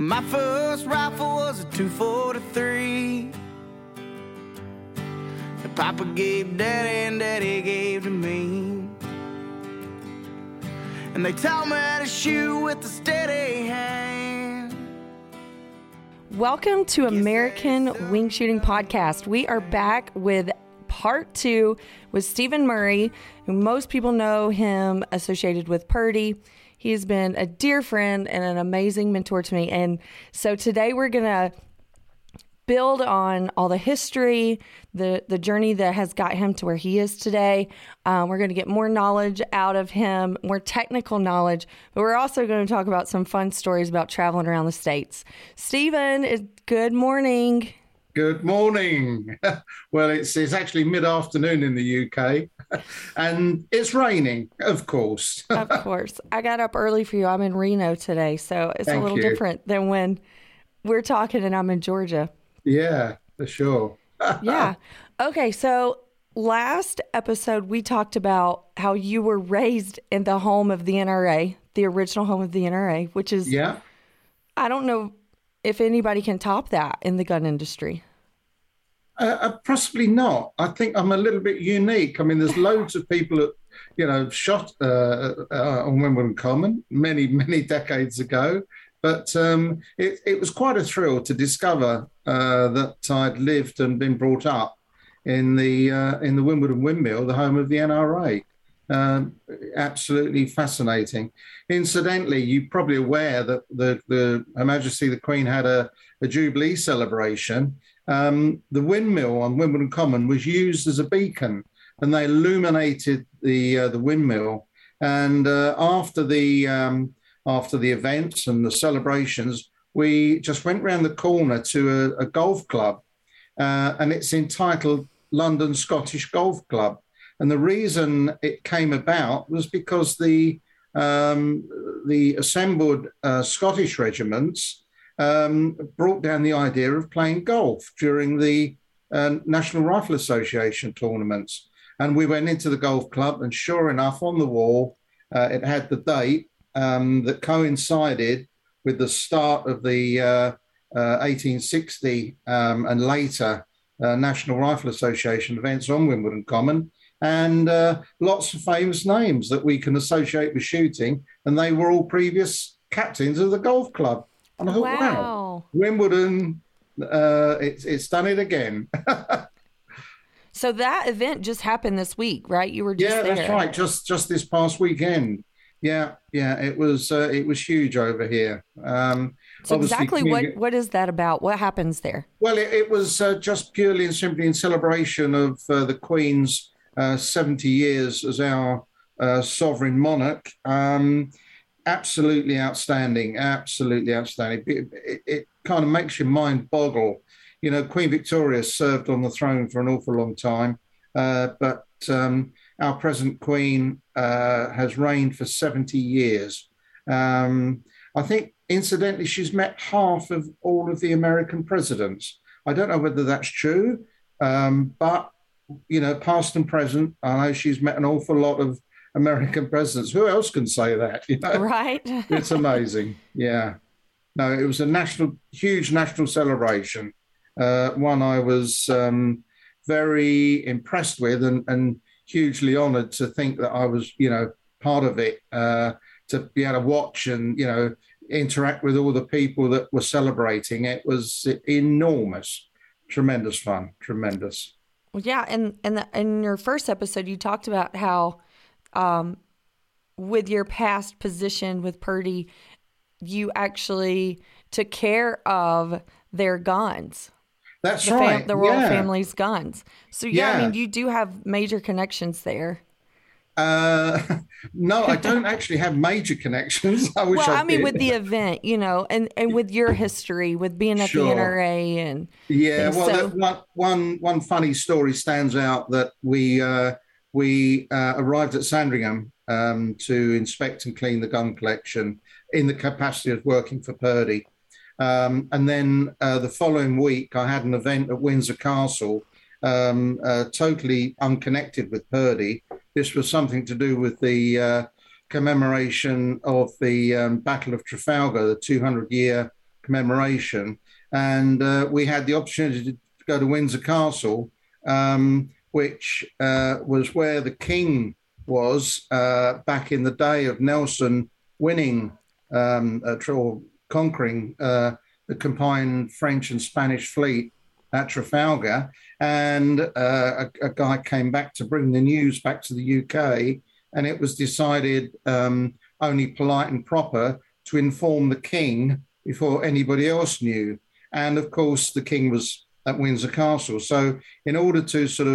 My first rifle was a 243 that Papa gave Daddy and Daddy gave to me. And they taught me how to shoot with a steady hand. Welcome to American Wing Shooting Podcast. We are back with part two with Stephen Murray, who most people know him associated with Purdey. He has been a dear friend and an amazing mentor to me. And so today we're going to build on all the history, the journey that has got him to where he is today. We're going to get more knowledge out of him, more technical knowledge, but we're also going to talk about some fun stories about traveling around the States. Stephen, good morning. Good morning. Well, it's actually mid-afternoon in the UK, and it's raining, of course. Of course. I got up early for you. I'm in Reno today, so it's a little different than when we're talking and I'm in Georgia. Yeah, for sure. Yeah. Okay, so last episode, we talked about how you were raised in the home of the NRA, the original home of the NRA, which is, I don't know if anybody can top that in the gun industry. Possibly not. I think I'm a little bit unique. I mean, there's loads of people that, you know, shot on Wimbledon Common many, many decades ago. But it was quite a thrill to discover that I'd lived and been brought up in the Wimbledon windmill, the home of the NRA. Absolutely fascinating. Incidentally, you're probably aware that Her Majesty the Queen had a Jubilee celebration. The windmill on Wimbledon Common was used as a beacon, and they illuminated the windmill. And after the events and the celebrations, we just went round the corner to a golf club, and it's entitled London Scottish Golf Club. And the reason it came about was because the assembled Scottish regiments brought down the idea of playing golf during the National Rifle Association tournaments. And we went into the golf club, and sure enough, on the wall, it had the date that coincided with the start of the 1860 and later National Rifle Association events on Wimbledon Common. And lots of famous names that we can associate with shooting. And they were all previous captains of the golf club. And I thought, wow, Wimbledon, it's done it again. So that event just happened this week, right? You were just there. Yeah, that's right. Just this past weekend. Yeah. It was huge over here. So exactly what is that about? What happens there? Well, it was just purely and simply in celebration of the Queen's 70 years as our sovereign monarch. Absolutely outstanding. It kind of makes your mind boggle. You know, Queen Victoria served on the throne for an awful long time, but our present Queen has reigned for 70 years. I think, incidentally, she's met half of all of the American presidents. I don't know whether that's true, but you know, past and present, I know she's met an awful lot of American presidents. Who else can say that? You know? Right. It's amazing. Yeah. No, it was a huge national celebration. One I was very impressed with and hugely honoured to think that I was, you know, part of it, to be able to watch and, you know, interact with all the people that were celebrating. It was enormous. Tremendous fun. Tremendous. Well, yeah, and in your first episode, you talked about how, with your past position with Purdey, you actually took care of their guns. That's right. The royal family's guns. So I mean, you do have major connections there. No, I don't actually have major connections. I wish. Well, I mean, did. With the event, you know, and with your history, with being at the NRA and One funny story stands out that we arrived at Sandringham to inspect and clean the gun collection in the capacity of working for Purdey, and then the following week I had an event at Windsor Castle, totally unconnected with Purdey. This was something to do with the commemoration of the Battle of Trafalgar, the 200-year commemoration. And we had the opportunity to go to Windsor Castle, which was where the King was back in the day of Nelson winning or conquering the combined French and Spanish fleet at Trafalgar. And a guy came back to bring the news back to the UK, and it was decided only polite and proper to inform the King before anybody else knew. And, of course, the King was at Windsor Castle. So in order to sort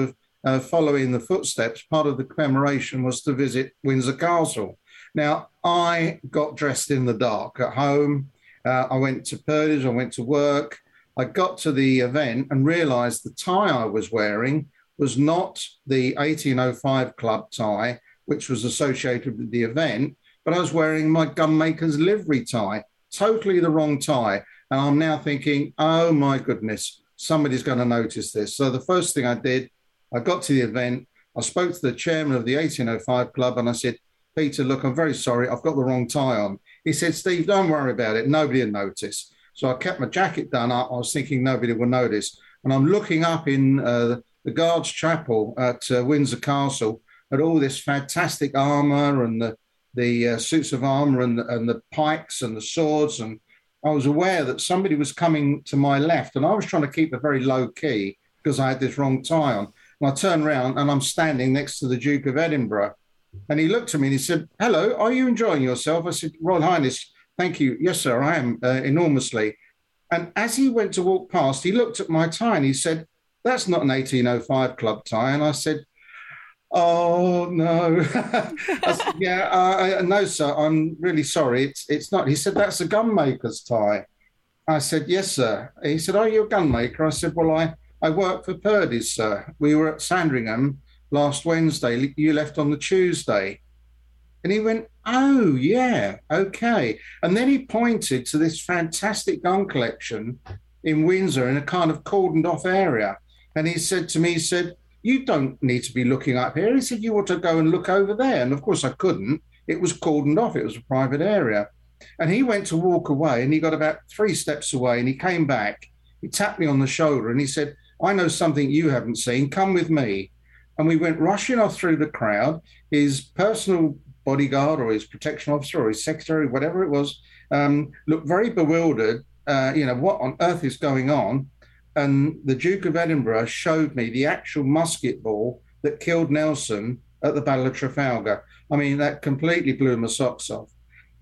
of follow in the footsteps, part of the commemoration was to visit Windsor Castle. Now, I got dressed in the dark at home. I went to Purdey's. I went to work. I got to the event and realised the tie I was wearing was not the 1805 club tie, which was associated with the event, but I was wearing my gunmaker's livery tie, totally the wrong tie. And I'm now thinking, oh, my goodness, somebody's going to notice this. So the first thing I did, I got to the event, I spoke to the chairman of the 1805 club, and I said, Peter, look, I'm very sorry, I've got the wrong tie on. He said, Steve, don't worry about it, nobody will notice. So I kept my jacket done up, I was thinking nobody will notice. And I'm looking up in the Guards' Chapel at Windsor Castle at all this fantastic armour and the suits of armour and the pikes and the swords. And I was aware that somebody was coming to my left, and I was trying to keep a very low key because I had this wrong tie on. And I turned around and I'm standing next to the Duke of Edinburgh. And he looked at me and he said, hello, are you enjoying yourself? I said, Royal Highness, thank you. Yes, sir, I am enormously. And as he went to walk past, he looked at my tie and he said, that's not an 1805 club tie. And I said, oh, no. I said, yeah, no, sir, I'm really sorry. It's not. He said, that's a gunmaker's tie. I said, yes, sir. He said, are you a gunmaker? I said, well, I work for Purdey's, sir. We were at Sandringham last Wednesday. You left on the Tuesday. And he went, oh, yeah, okay. And then he pointed to this fantastic gun collection in Windsor in a kind of cordoned off area. And he said to me, he said, you don't need to be looking up here. He said, you ought to go and look over there. And, of course, I couldn't. It was cordoned off. It was a private area. And he went to walk away, and he got about 3 steps away, and he came back. He tapped me on the shoulder, and he said, I know something you haven't seen. Come with me. And we went rushing off through the crowd. His personal bodyguard or his protection officer or his secretary, whatever it was, looked very bewildered. What on earth is going on? And the Duke of Edinburgh showed me the actual musket ball that killed Nelson at the Battle of Trafalgar. I mean, that completely blew my socks off.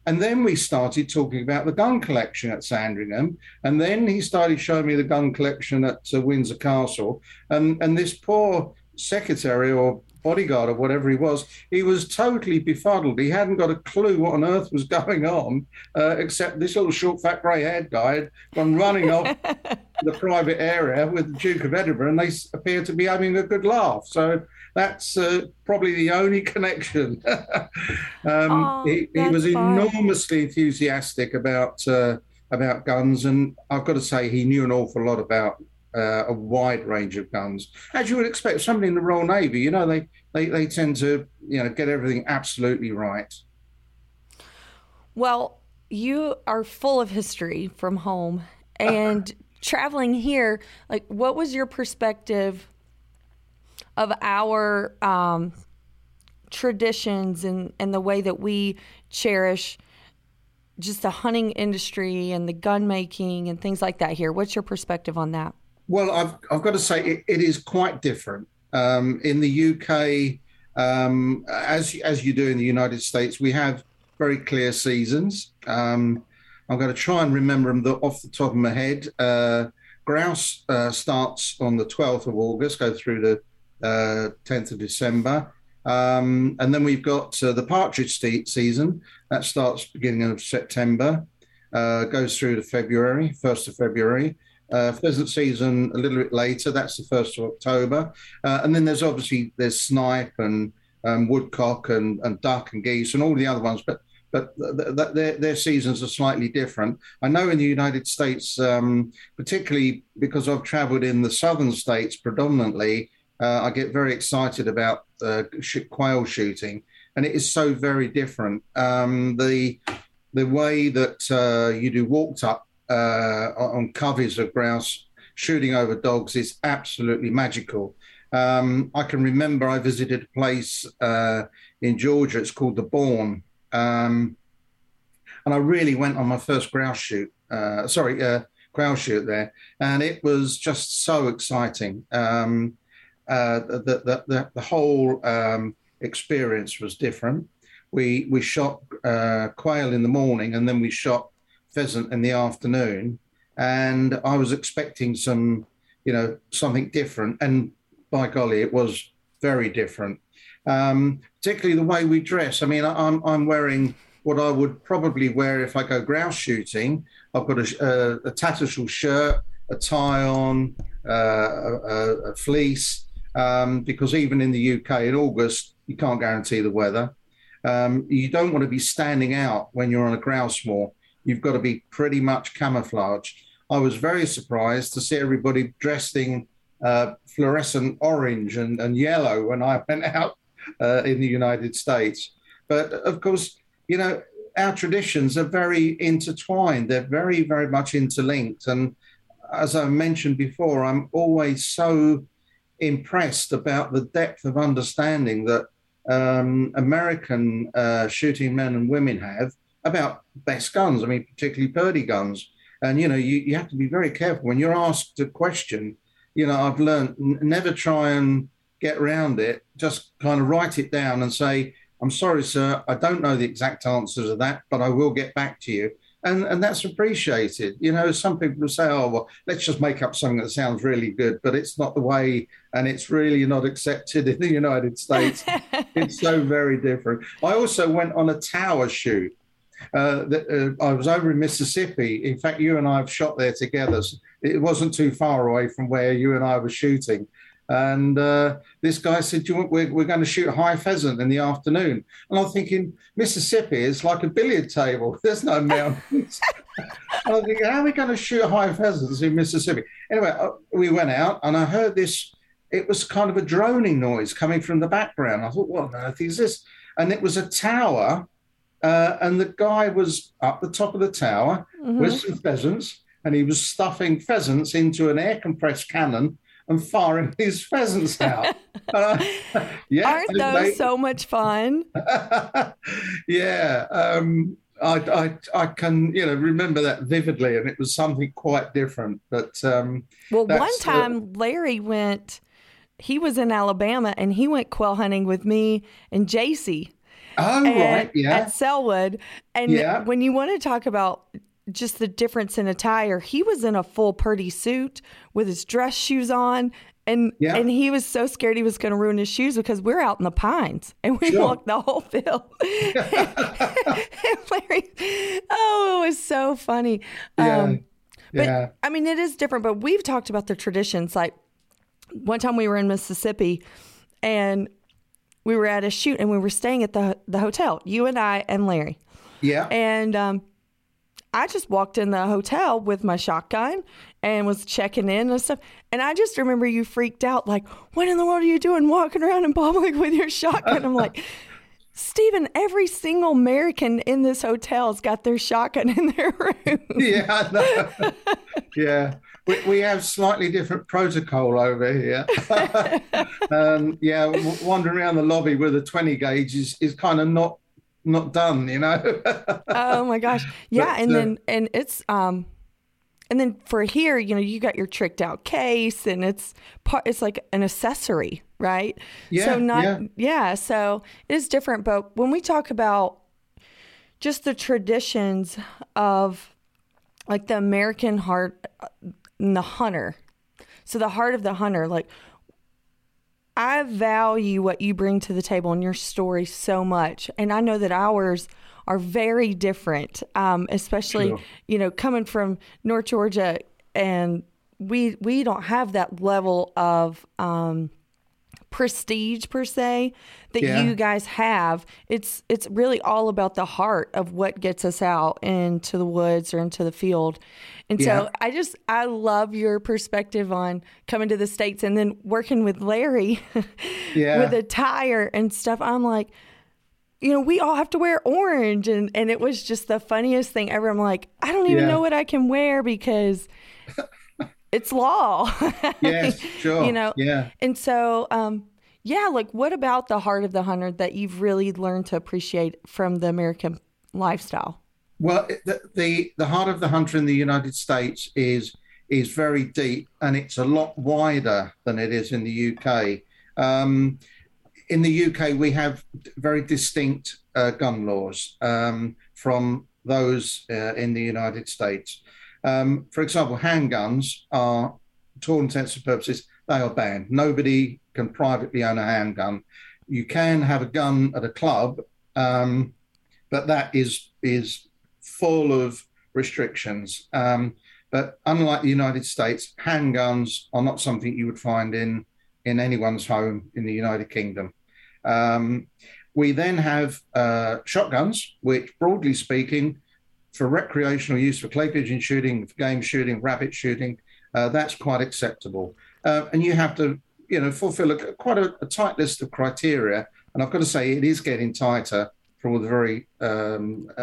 And then we started talking about the gun collection at Sandringham. And then he started showing me the gun collection at Windsor Castle. And this poor secretary or bodyguard or whatever he was totally befuddled. He hadn't got a clue what on earth was going on, except this little short, fat, grey-haired guy had gone running off the private area with the Duke of Edinburgh, and they appeared to be having a good laugh. So that's probably the only connection. He was enormously enthusiastic about guns, and I've got to say he knew an awful lot about a wide range of guns, as you would expect. Somebody in the Royal Navy, they tend to get everything absolutely right. Well, you are full of history from home and traveling here. Like, what was your perspective of our traditions and the way that we cherish just the hunting industry and the gun making and things like that here? What's your perspective on that? Well, I've got to say it is quite different. In the UK, as you do in the United States, we have very clear seasons. I'm going to try and remember them off the top of my head. Grouse starts on the 12th of August, go through the 10th of December. And then we've got the partridge season. That starts beginning of September, goes through to February, 1st of February. Pheasant season a little bit later, that's the 1st of October. And then there's snipe and woodcock and duck and geese and all the other ones, but their seasons are slightly different. I know in the United States, particularly because I've travelled in the southern states predominantly, I get very excited about quail shooting, and it is so very different. The way that you do walked up on coveys of grouse, shooting over dogs is absolutely magical. I can remember I visited a place in Georgia, it's called The Bourne, and I really went on my first grouse shoot, grouse shoot there, and it was just so exciting. The whole experience was different. We shot quail in the morning, and then we shot pheasant in the afternoon, and I was expecting something different, and by golly, it was very different. Particularly the way we dress. I mean, I'm wearing what I would probably wear if I go grouse shooting. I've got a Tattershall shirt, a tie on, a fleece, because even in the UK in August, you can't guarantee the weather. You don't want to be standing out when you're on a grouse moor. You've got to be pretty much camouflaged. I was very surprised to see everybody dressed in fluorescent orange and yellow when I went out in the United States. But of course, our traditions are very intertwined. They're very, very much interlinked. And as I mentioned before, I'm always so impressed about the depth of understanding that American shooting men and women have about best guns. I mean, particularly Purdey guns. And, you have to be very careful when you're asked a question. I've learned never try and get around it, just kind of write it down and say, I'm sorry, sir, I don't know the exact answers to that, but I will get back to you. And that's appreciated. Some people will say, oh, well, let's just make up something that sounds really good, but it's not the way, and it's really not accepted in the United States. It's so very different. I also went on a tower shoot. I was over in Mississippi. In fact, you and I have shot there together. So it wasn't too far away from where you and I were shooting. And this guy said, we're going to shoot high pheasant in the afternoon. And I'm thinking, Mississippi is like a billiard table. There's no mountains. And I'm thinking, how are we going to shoot high pheasants in Mississippi? Anyway, we went out and I heard this. It was kind of a droning noise coming from the background. I thought, what on earth is this? And it was a tower. And the guy was up the top of the tower with some pheasants, and he was stuffing pheasants into an air-compressed cannon and firing his pheasants out. Aren't those so much fun? Yeah. I can, remember that vividly, and it was something quite different. But one time Larry went, he was in Alabama, and he went quail hunting with me and JC. Oh, right, yeah. At Selwood. And when you want to talk about just the difference in attire, he was in a full Purdey suit with his dress shoes on. And he was so scared he was going to ruin his shoes because we're out in the pines and we walked the whole field. And Larry, it was so funny. But I mean, it is different, but we've talked about the traditions. Like one time we were in Mississippi and we were at a shoot and we were staying at the hotel, you and I and Larry. Yeah. And I just walked in the hotel with my shotgun and was checking in and stuff. And I just remember you freaked out, like, what in the world are you doing walking around in public with your shotgun? I'm like, Stephen, every single American in this hotel's got their shotgun in their room. Yeah, I know. Yeah. We have slightly different protocol over here. Wandering around the lobby with a 20 gauge is kind of not done, Oh my gosh. Yeah, but, and it's and then for here, you got your tricked out case and it's like an accessory, right? Yeah. So it is different, but when we talk about just the traditions of like the American heart and the hunter. So the heart of the hunter, like I value what you bring to the table and your story so much. And I know that ours are very different, especially, coming from North Georgia, and we don't have that level of prestige per se that you guys have. It's really all about the heart of what gets us out into the woods or into the field. And so I love your perspective on coming to the States and then working with Larry with attire and stuff. I'm like, you know, we all have to wear orange. And it was just the funniest thing ever. I'm like, I don't even know what I can wear because it's law. Yes, sure. You know? Yeah. And so, like, what about the Heart of the Hunter that you've really learned to appreciate from the American lifestyle? Well, the Heart of the Hunter in the United States is very deep, and it's a lot wider than it is in the UK. In the UK, we have very distinct gun laws from those in the United States. For example, handguns are, to all intents and purposes, they are banned. Nobody can privately own a handgun. You can have a gun at a club, but that is full of restrictions. But unlike the United States, handguns are not something you would find in anyone's home in the United Kingdom. We then have shotguns, which broadly speaking, for recreational use, for clay pigeon shooting, for game shooting, rabbit shooting, that's quite acceptable. And you have to, fulfill quite a tight list of criteria. And I've got to say, it is getting tighter for all the very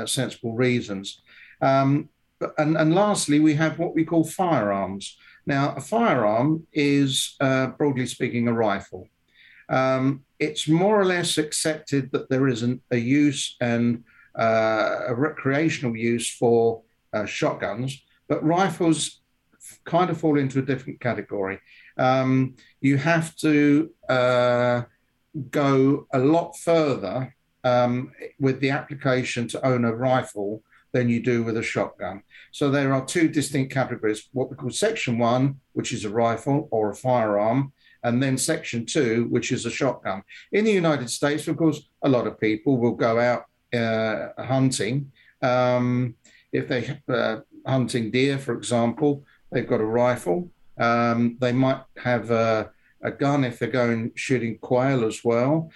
sensible reasons. And lastly, we have what we call firearms. Now, a firearm is, broadly speaking, a rifle. It's more or less accepted that there is a use and a recreational use for shotguns, but rifles kind of fall into a different category. You have to go a lot further with the application to own a rifle than you do with a shotgun. So there are two distinct categories, what we call Section 1, which is a rifle or a firearm, and then Section 2, which is a shotgun. In the United States, of course, a lot of people will go out hunting. If they hunting deer, for example, they've got a rifle. They might have a gun if they're going shooting quail as well.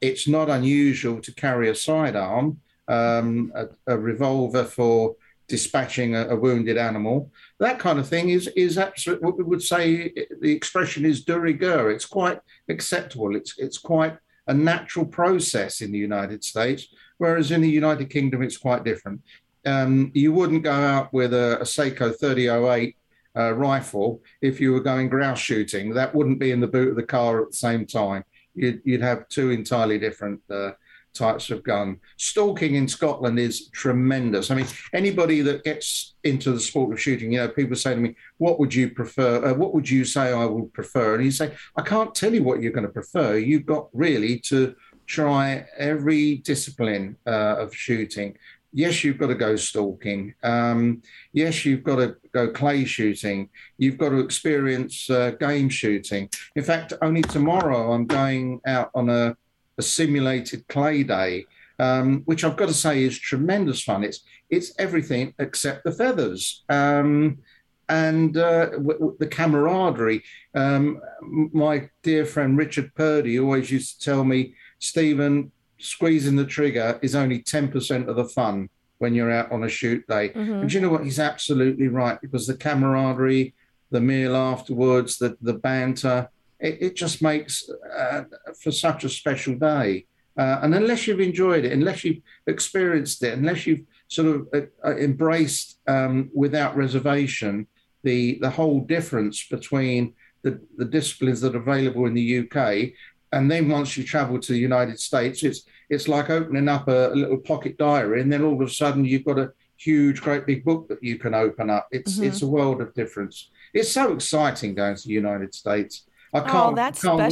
It's not unusual to carry a sidearm, a revolver for dispatching a wounded animal. That kind of thing is absolutely what we would say the expression is de rigueur. It's quite acceptable. It's quite a natural process in the United States, whereas in the United Kingdom it's quite different. You wouldn't go out with a Sako 3008 rifle if you were going grouse shooting. That wouldn't be in the boot of the car at the same time. You'd have two entirely different types of gun. Stalking in Scotland is tremendous. I mean, anybody that gets into the sport of shooting, people say to me, what would you prefer? What would you say I would prefer? And you say, I can't tell you what you're going to prefer. You've got really to try every discipline of shooting. Yes, you've got to go stalking. Yes, you've got to go clay shooting. You've got to experience game shooting. In fact, only tomorrow I'm going out on a simulated clay day, which I've got to say is tremendous fun. It's everything except the feathers and the camaraderie. My dear friend Richard Purdey always used to tell me, Stephen, squeezing the trigger is only 10% of the fun when you're out on a shoot day. Mm-hmm. And you know what? He's absolutely right, because the camaraderie, the meal afterwards, the banter, it just makes for such a special day. And unless you've enjoyed it, unless you've experienced it, unless you've sort of embraced without reservation the whole difference between the disciplines that are available in the UK, and then once you travel to the United States, it's like opening up a little pocket diary, and then all of a sudden you've got a huge, great big book that you can open up. It's a world of difference. It's so exciting going to the United States. I can't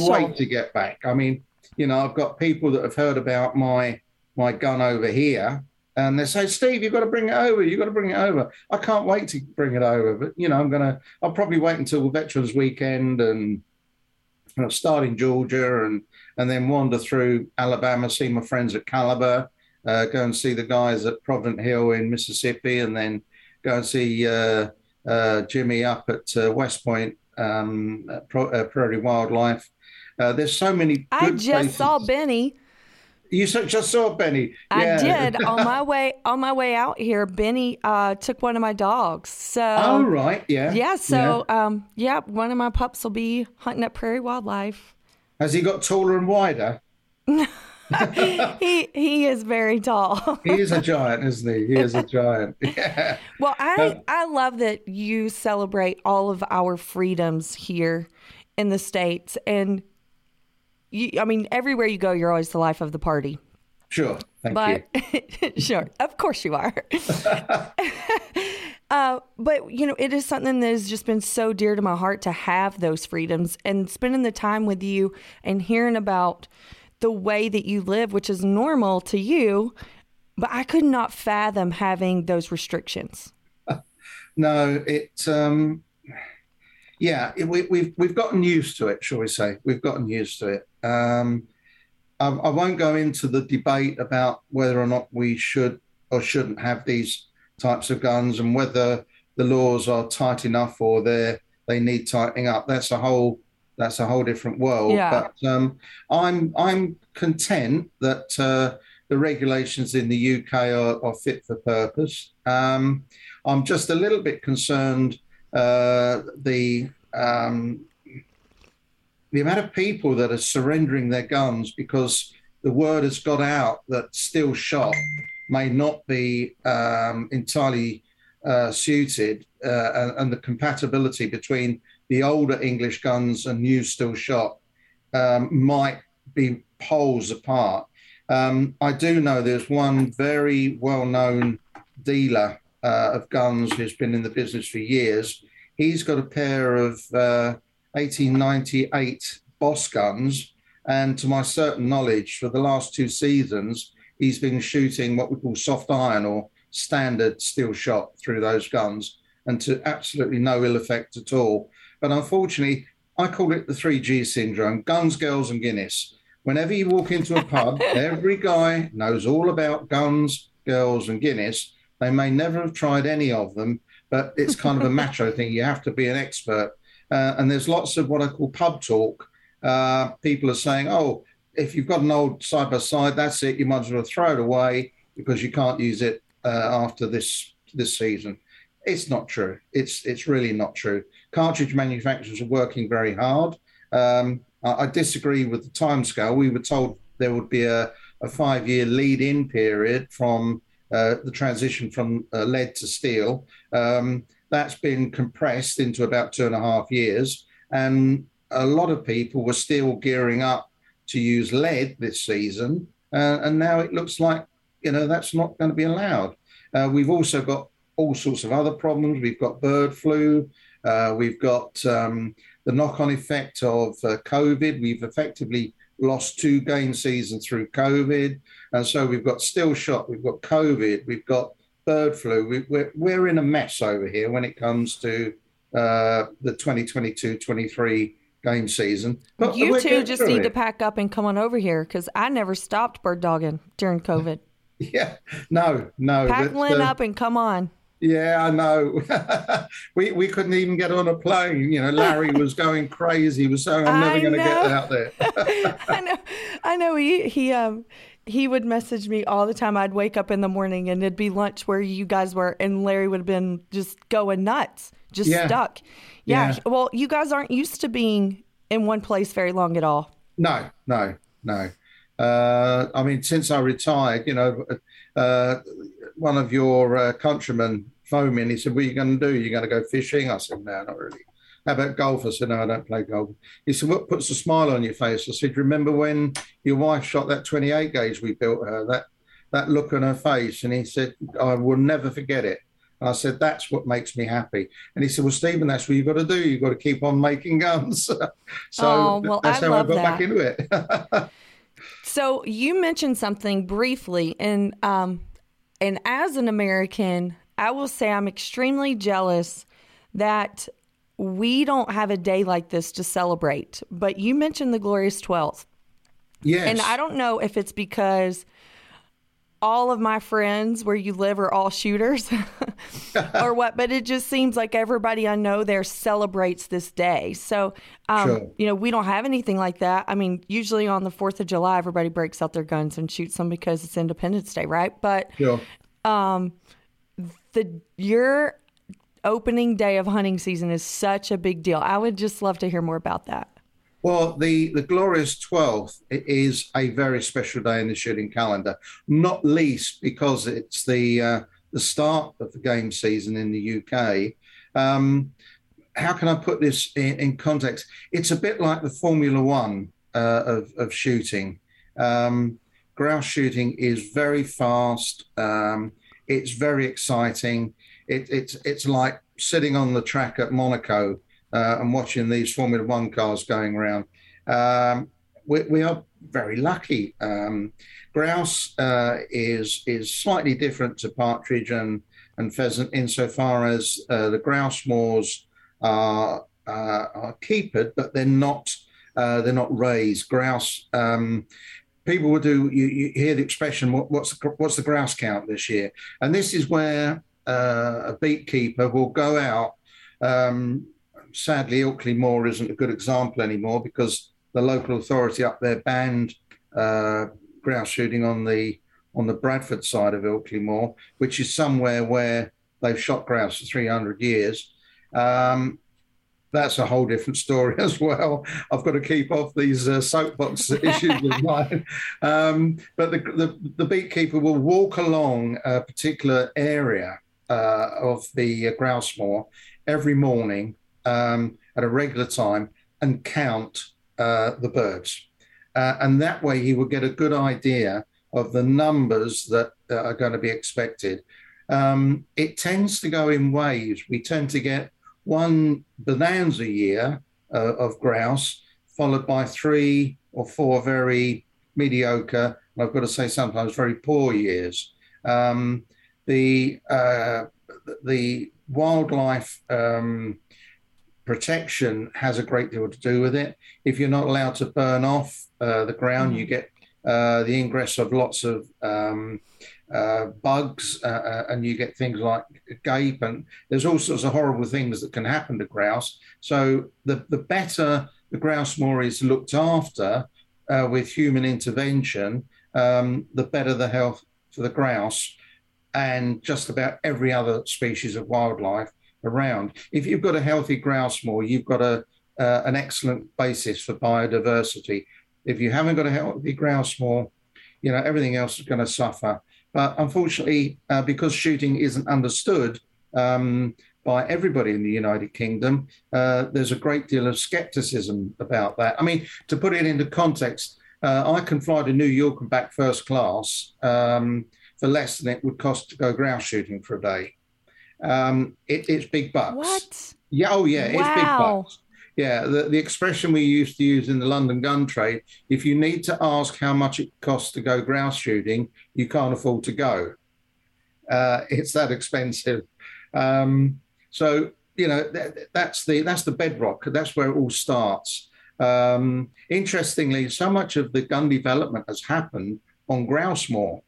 wait to get back. I mean, I've got people that have heard about my gun over here, and they say, Steve, you've got to bring it over. You've got to bring it over. I can't wait to bring it over. But, I'll probably wait until Veterans Weekend and start in Georgia and then wander through Alabama, see my friends at Caliber, go and see the guys at Provident Hill in Mississippi, and then go and see Jimmy up at West Point, Prairie Wildlife. There's so many. I just saw Benny. You just saw Benny. Yeah. I did on my way out here. Benny took one of my dogs. So. Oh right, yeah. Yeah. So one of my pups will be hunting at Prairie Wildlife. Has he got taller and wider? He is very tall. He is a giant, isn't he? He is a giant. Yeah. Well, I love that you celebrate all of our freedoms here in the States. And, I mean, everywhere you go, you're always the life of the party. Sure. Thank you. Sure. Of course you are. But, you know, it is something that has just been so dear to my heart to have those freedoms, and spending the time with you and hearing about the way that you live, which is normal to you, but I could not fathom having those restrictions. No, we've gotten used to it, shall we say. We've gotten used to it. I won't go into the debate about whether or not we should or shouldn't have these types of guns and whether the laws are tight enough or they need tightening up. That's a whole different world. Yeah. But I'm content that the regulations in the UK are fit for purpose. I'm just a little bit concerned the amount of people that are surrendering their guns because the word has got out that still shot may not be entirely suited, and the compatibility between the older English guns and new still shot might be poles apart. I do know there's one very well-known dealer of guns who's been in the business for years. He's got a pair of 1898 Boss guns, and to my certain knowledge, for the last two seasons, he's been shooting what we call soft iron or standard steel shot through those guns, and to absolutely no ill effect at all. But unfortunately, I call it the 3G syndrome: guns, girls, and Guinness. Whenever you walk into a pub, every guy knows all about guns, girls, and Guinness. They may never have tried any of them, but it's kind of a macho thing. You have to be an expert. And there's lots of what I call pub talk. People are saying, oh, if you've got an old side-by-side, that's it. You might as well throw it away because you can't use it after this season. It's not true. It's really not true. Cartridge manufacturers are working very hard. I disagree with the timescale. We were told there would be a 5-year lead-in period from the transition from lead to steel. That's been compressed into about 2.5 years. And a lot of people were still gearing up to use lead this season. And now it looks like, you know, that's not going to be allowed. We've also got all sorts of other problems. We've got bird flu. We've got the knock-on effect of COVID. We've effectively lost 2 game seasons through COVID. And so we've got still shot, we've got COVID, we've got bird flu. We're in a mess over here when it comes to the 2022-23 game season. But you two just need to pack up and come on over here, because I never stopped bird dogging during COVID. Yeah, no. Pack Lynn up and come on. Yeah, I know. We couldn't even get on a plane. You know, Larry was going crazy. He was saying, I'm never going to get out there. I know. He would message me all the time. I'd wake up in the morning and it'd be lunch where you guys were, and Larry would have been just going nuts, just stuck. Yeah. Well, you guys aren't used to being in one place very long at all. No. I mean, since I retired, you know, one of your countrymen phoned me and he said, what are you going to do? You're going to go fishing? I said, no, not really. How about golf? I said, no, I don't play golf. He said, what puts a smile on your face? I said, remember when your wife shot that 28 gauge we built her, that look on her face? And he said, I will never forget it. And I said, that's what makes me happy. And he said, well, Stephen, that's what you've got to do. You've got to keep on making guns. That's how I got back into it. So you mentioned something briefly, and as an American, I will say I'm extremely jealous that we don't have a day like this to celebrate. But you mentioned the Glorious 12th. Yes. And I don't know if it's because all of my friends where you live are all shooters or what, but it just seems like everybody I know there celebrates this day. So, sure. You know, we don't have anything like that. I mean, usually on the 4th of July, everybody breaks out their guns and shoots them because it's Independence Day, right? But sure. Your opening day of hunting season is such a big deal. I would just love to hear more about that. Well, the glorious 12th is a very special day in the shooting calendar, not least because it's the start of the game season in the UK. How can I put this in context? It's a bit like the Formula One of shooting. Grouse shooting is very fast. It's very exciting. It's like sitting on the track at Monaco and watching these Formula One cars going around. We are very lucky. Grouse is slightly different to partridge and pheasant insofar as the grouse moors are keepered, but they're not raised. Grouse. People will do. You hear the expression, "What's the grouse count this year?" And this is where a beatkeeper will go out. Sadly, Ilkley Moor isn't a good example anymore because the local authority up there banned grouse shooting on the Bradford side of Ilkley Moor, which is somewhere where they've shot grouse for 300 years. That's a whole different story as well. I've got to keep off these soapbox issues of mine. But the beatkeeper will walk along a particular area of the grouse moor every morning at a regular time and count the birds. And that way he will get a good idea of the numbers that are going to be expected. It tends to go in waves. We tend to get one bonanza year of grouse, followed by three or four very mediocre, and I've got to say sometimes very poor years. The wildlife protection has a great deal to do with it. If you're not allowed to burn off the ground, you get the ingress of lots of bugs, and you get things like gape, and there's all sorts of horrible things that can happen to grouse. So the better the grouse moor is looked after with human intervention, the better the health for the grouse and just about every other species of wildlife around. If you've got a healthy grouse moor, you've got an excellent basis for biodiversity. If you haven't got a healthy grouse moor, you know, everything else is going to suffer. But unfortunately, because shooting isn't understood by everybody in the United Kingdom, there's a great deal of scepticism about that. I mean, to put it into context, I can fly to New York and back first class for less than it would cost to go grouse shooting for a day. It's big bucks. What? Yeah. Oh, yeah. Wow. It's big bucks. Yeah, the expression we used to use in the London gun trade, if you need to ask how much it costs to go grouse shooting, you can't afford to go. It's that expensive. So, you know, that's the bedrock. That's where it all starts. Interestingly, so much of the gun development has happened on grouse moor.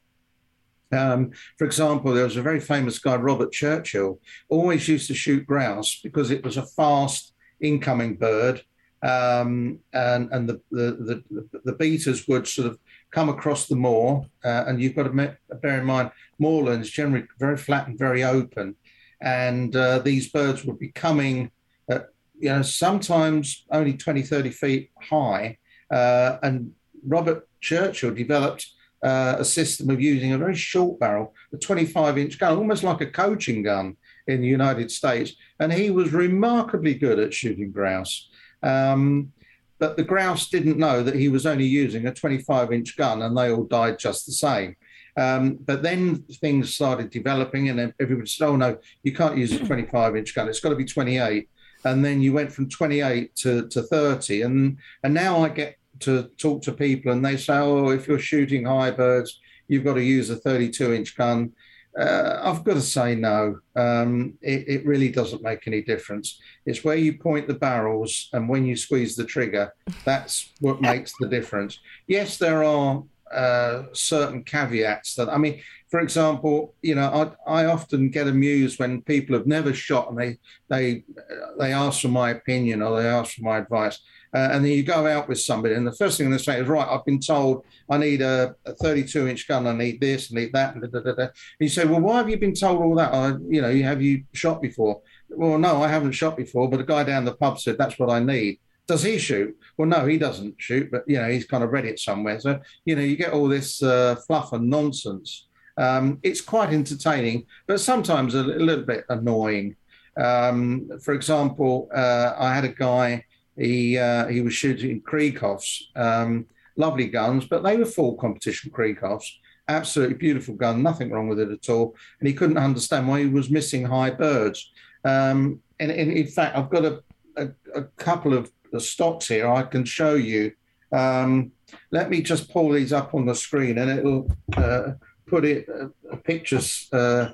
For example, there was a very famous guy, Robert Churchill, always used to shoot grouse because it was a fast incoming bird, and the beaters would sort of come across the moor, and you've got to bear in mind moorlands generally very flat and very open, and these birds would be coming at, you know, sometimes only 20-30 feet high, and Robert Churchill developed a system of using a very short barrel, a 25-inch gun, almost like a coaching gun in the United States, and he was remarkably good at shooting grouse. But the grouse didn't know that he was only using a 25-inch gun, and they all died just the same. But then things started developing, and everybody said, oh, no, you can't use a 25-inch gun. It's got to be 28. And then you went from 28 to 30. And now I get to talk to people, and they say, oh, if you're shooting high birds, you've got to use a 32-inch gun. I've got to say no. It really doesn't make any difference. It's where you point the barrels and when you squeeze the trigger, that's what makes the difference. Yes, there are certain caveats that, I mean, for example, you know, I often get amused when people have never shot and they ask for my opinion or they ask for my advice. And then you go out with somebody and the first thing they say is, right, I've been told I need a 32-inch gun, I need this, I need that. And you say, well, why have you been told all that? You know, have you shot before? Well, no, I haven't shot before, but a guy down the pub said that's what I need. Does he shoot? Well, no, he doesn't shoot, but, you know, he's kind of read it somewhere. So, you know, you get all this fluff and nonsense. It's quite entertaining, but sometimes a little bit annoying. For example, I had a guy, he was shooting Krieghoffs, lovely guns, but they were full competition Krieghoffs, absolutely beautiful gun, nothing wrong with it at all. And he couldn't understand why he was missing high birds. And in fact, I've got a couple of the stocks here I can show you. Let me just pull these up on the screen, and it'll put it a picture says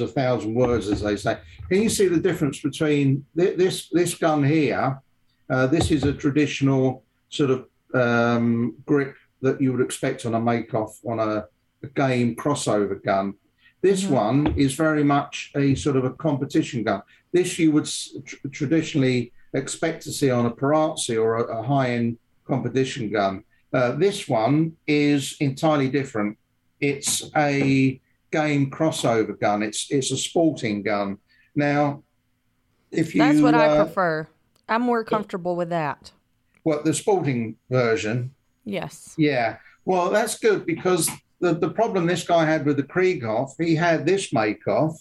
1,000 words, as they say. Can you see the difference between this gun here? This is a traditional sort of grip that you would expect on a make-off on a game crossover gun. This one is very much a sort of a competition gun. This you would traditionally expect to see on a Parazzi or a high-end competition gun. This one is entirely different. It's a game crossover gun. It's a sporting gun. Now, if you... That's what I prefer. I'm more comfortable with that. What, the sporting version? Yes. Yeah. Well, that's good, because the problem this guy had with the Krieghoff, he had this make-off,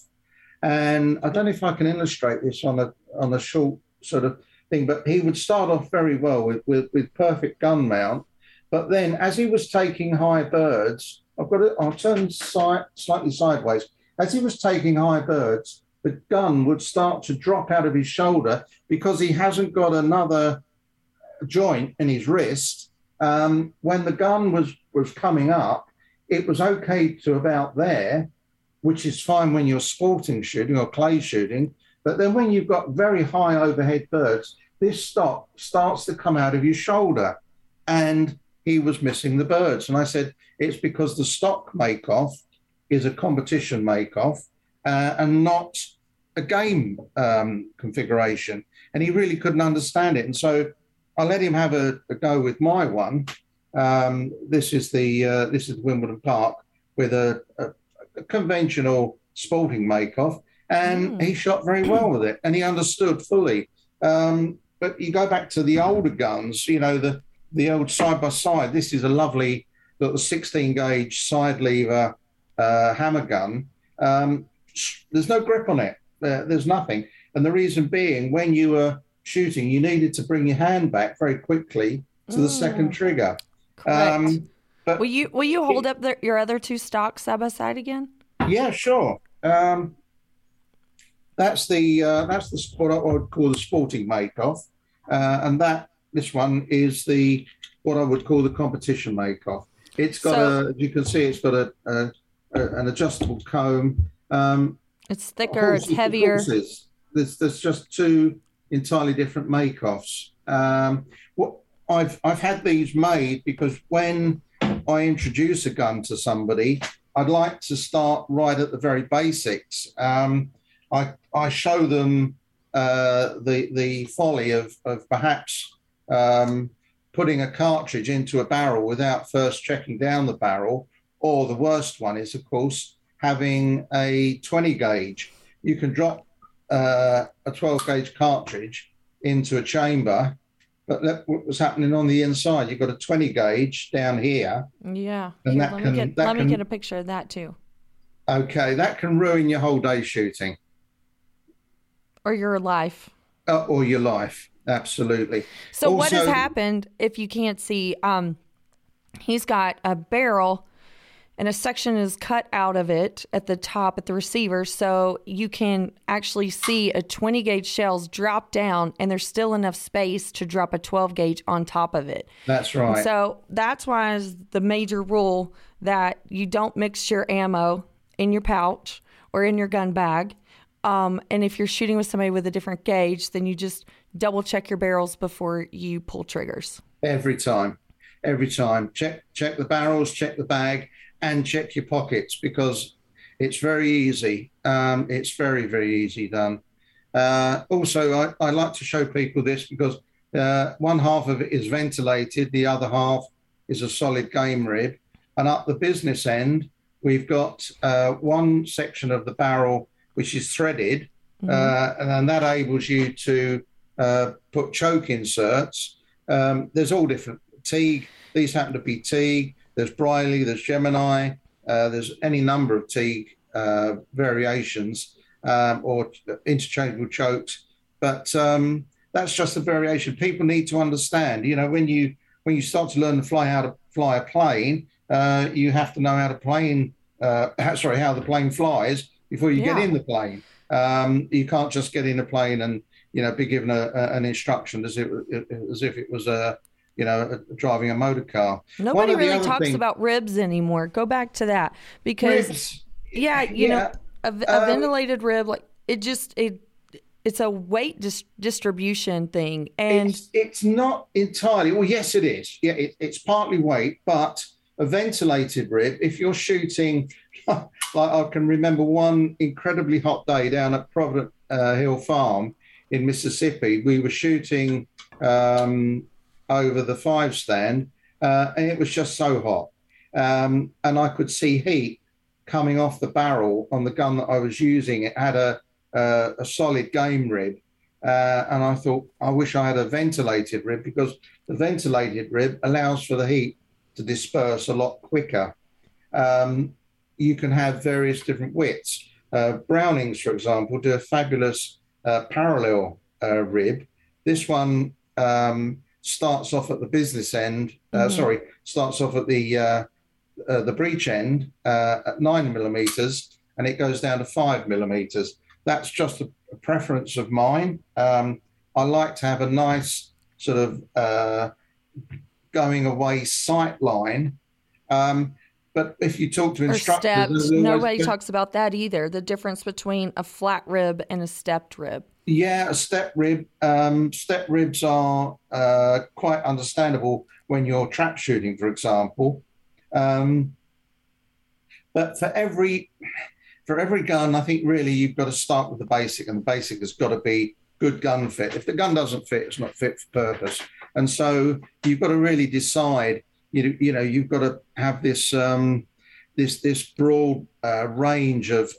and I don't know if I can illustrate this on a short sort of thing, but he would start off very well with perfect gun mount, but then as he was taking high birds, I'll turn slightly sideways. As he was taking high birds, the gun would start to drop out of his shoulder because he hasn't got another joint in his wrist. When the gun was coming up, it was okay to about there, which is fine when you're sporting shooting or clay shooting. But then when you've got very high overhead birds, this stock starts to come out of your shoulder. And he was missing the birds. And I said, it's because the stock make-off is a competition make-off and not a game configuration. And he really couldn't understand it. And so I let him have a go with my one. This is Wimbledon Park with a conventional sporting make-off, and he shot very well with it, and he understood fully. But you go back to the older guns, you know, the old side-by-side. This is a lovely little 16-gauge side-lever hammer gun. There's no grip on it. There's nothing. And the reason being, when you were shooting, you needed to bring your hand back very quickly to the second trigger. But will you hold up your other two stocks side by side again? Yeah, sure. That's the what I would call the sporting make-off, and this one is the what I would call the competition make-off. It's got as you can see, it's got an adjustable comb. It's thicker, it's heavier. There's just two entirely different make-offs. I've had these made because when I introduce a gun to somebody, I'd like to start right at the very basics. I show them the folly of perhaps putting a cartridge into a barrel without first checking down the barrel, or the worst one is, of course, having a 20 gauge. You can drop a 12 gauge cartridge into a chamber, but look what was happening on the inside. You've got a 20 gauge down here. Yeah. And that let me get a picture of that too. Okay. That can ruin your whole day shooting. Or your life. Or your life. Absolutely. So also, what has happened, if you can't see, he's got a barrel and a section is cut out of it at the top at the receiver. So you can actually see a 20 gauge shells drop down, and there's still enough space to drop a 12 gauge on top of it. That's right. So that's why is the major rule that you don't mix your ammo in your pouch or in your gun bag. And if you're shooting with somebody with a different gauge, then you just double check your barrels before you pull triggers. Every time. Check the barrels, check the bag, and check your pockets, because it's very easy. It's very, very easy done. Also, I like to show people this because one half of it is ventilated. The other half is a solid game rib. And up the business end, we've got one section of the barrel, which is threaded, and that enables you to put choke inserts. There's all different Teague. These happen to be Teague. There's Briley, there's Gemini. There's any number of Teague variations or interchangeable chokes. But that's just a variation. People need to understand, you know, when you start to learn to fly how to fly a plane, you have to know how to plane. How the plane flies before you get in the plane. You can't just get in a plane and, you know, be given an instruction as if it was driving a motor car. Nobody really talks about ribs anymore. Go back to that because ribs. A ventilated rib, like it's a weight distribution thing, and it's not entirely. Well, yes, it is. Yeah, it's partly weight, but a ventilated rib, if you're shooting, like I can remember one incredibly hot day down at Provident Hill Farm in Mississippi, we were shooting over the five stand and it was just so hot. And I could see heat coming off the barrel on the gun that I was using. It had a solid game rib. And I thought, I wish I had a ventilated rib because the ventilated rib allows for the heat to disperse a lot quicker. You can have various different widths. Brownings, for example, do a fabulous parallel rib. This one starts off at the business end. Starts off at the breech end at 9 millimeters, and it goes down to 5 millimeters. That's just a preference of mine. I like to have a nice sort of going away sight line. But if you talk to instructors... Nobody talks about that either, the difference between a flat rib and a stepped rib. Yeah, a step rib. Step ribs are quite understandable when you're trap shooting, for example. But for every gun, I think really you've got to start with the basic, and the basic has got to be good gun fit. If the gun doesn't fit, it's not fit for purpose. And so you've got to really decide, you've got to have this this broad range of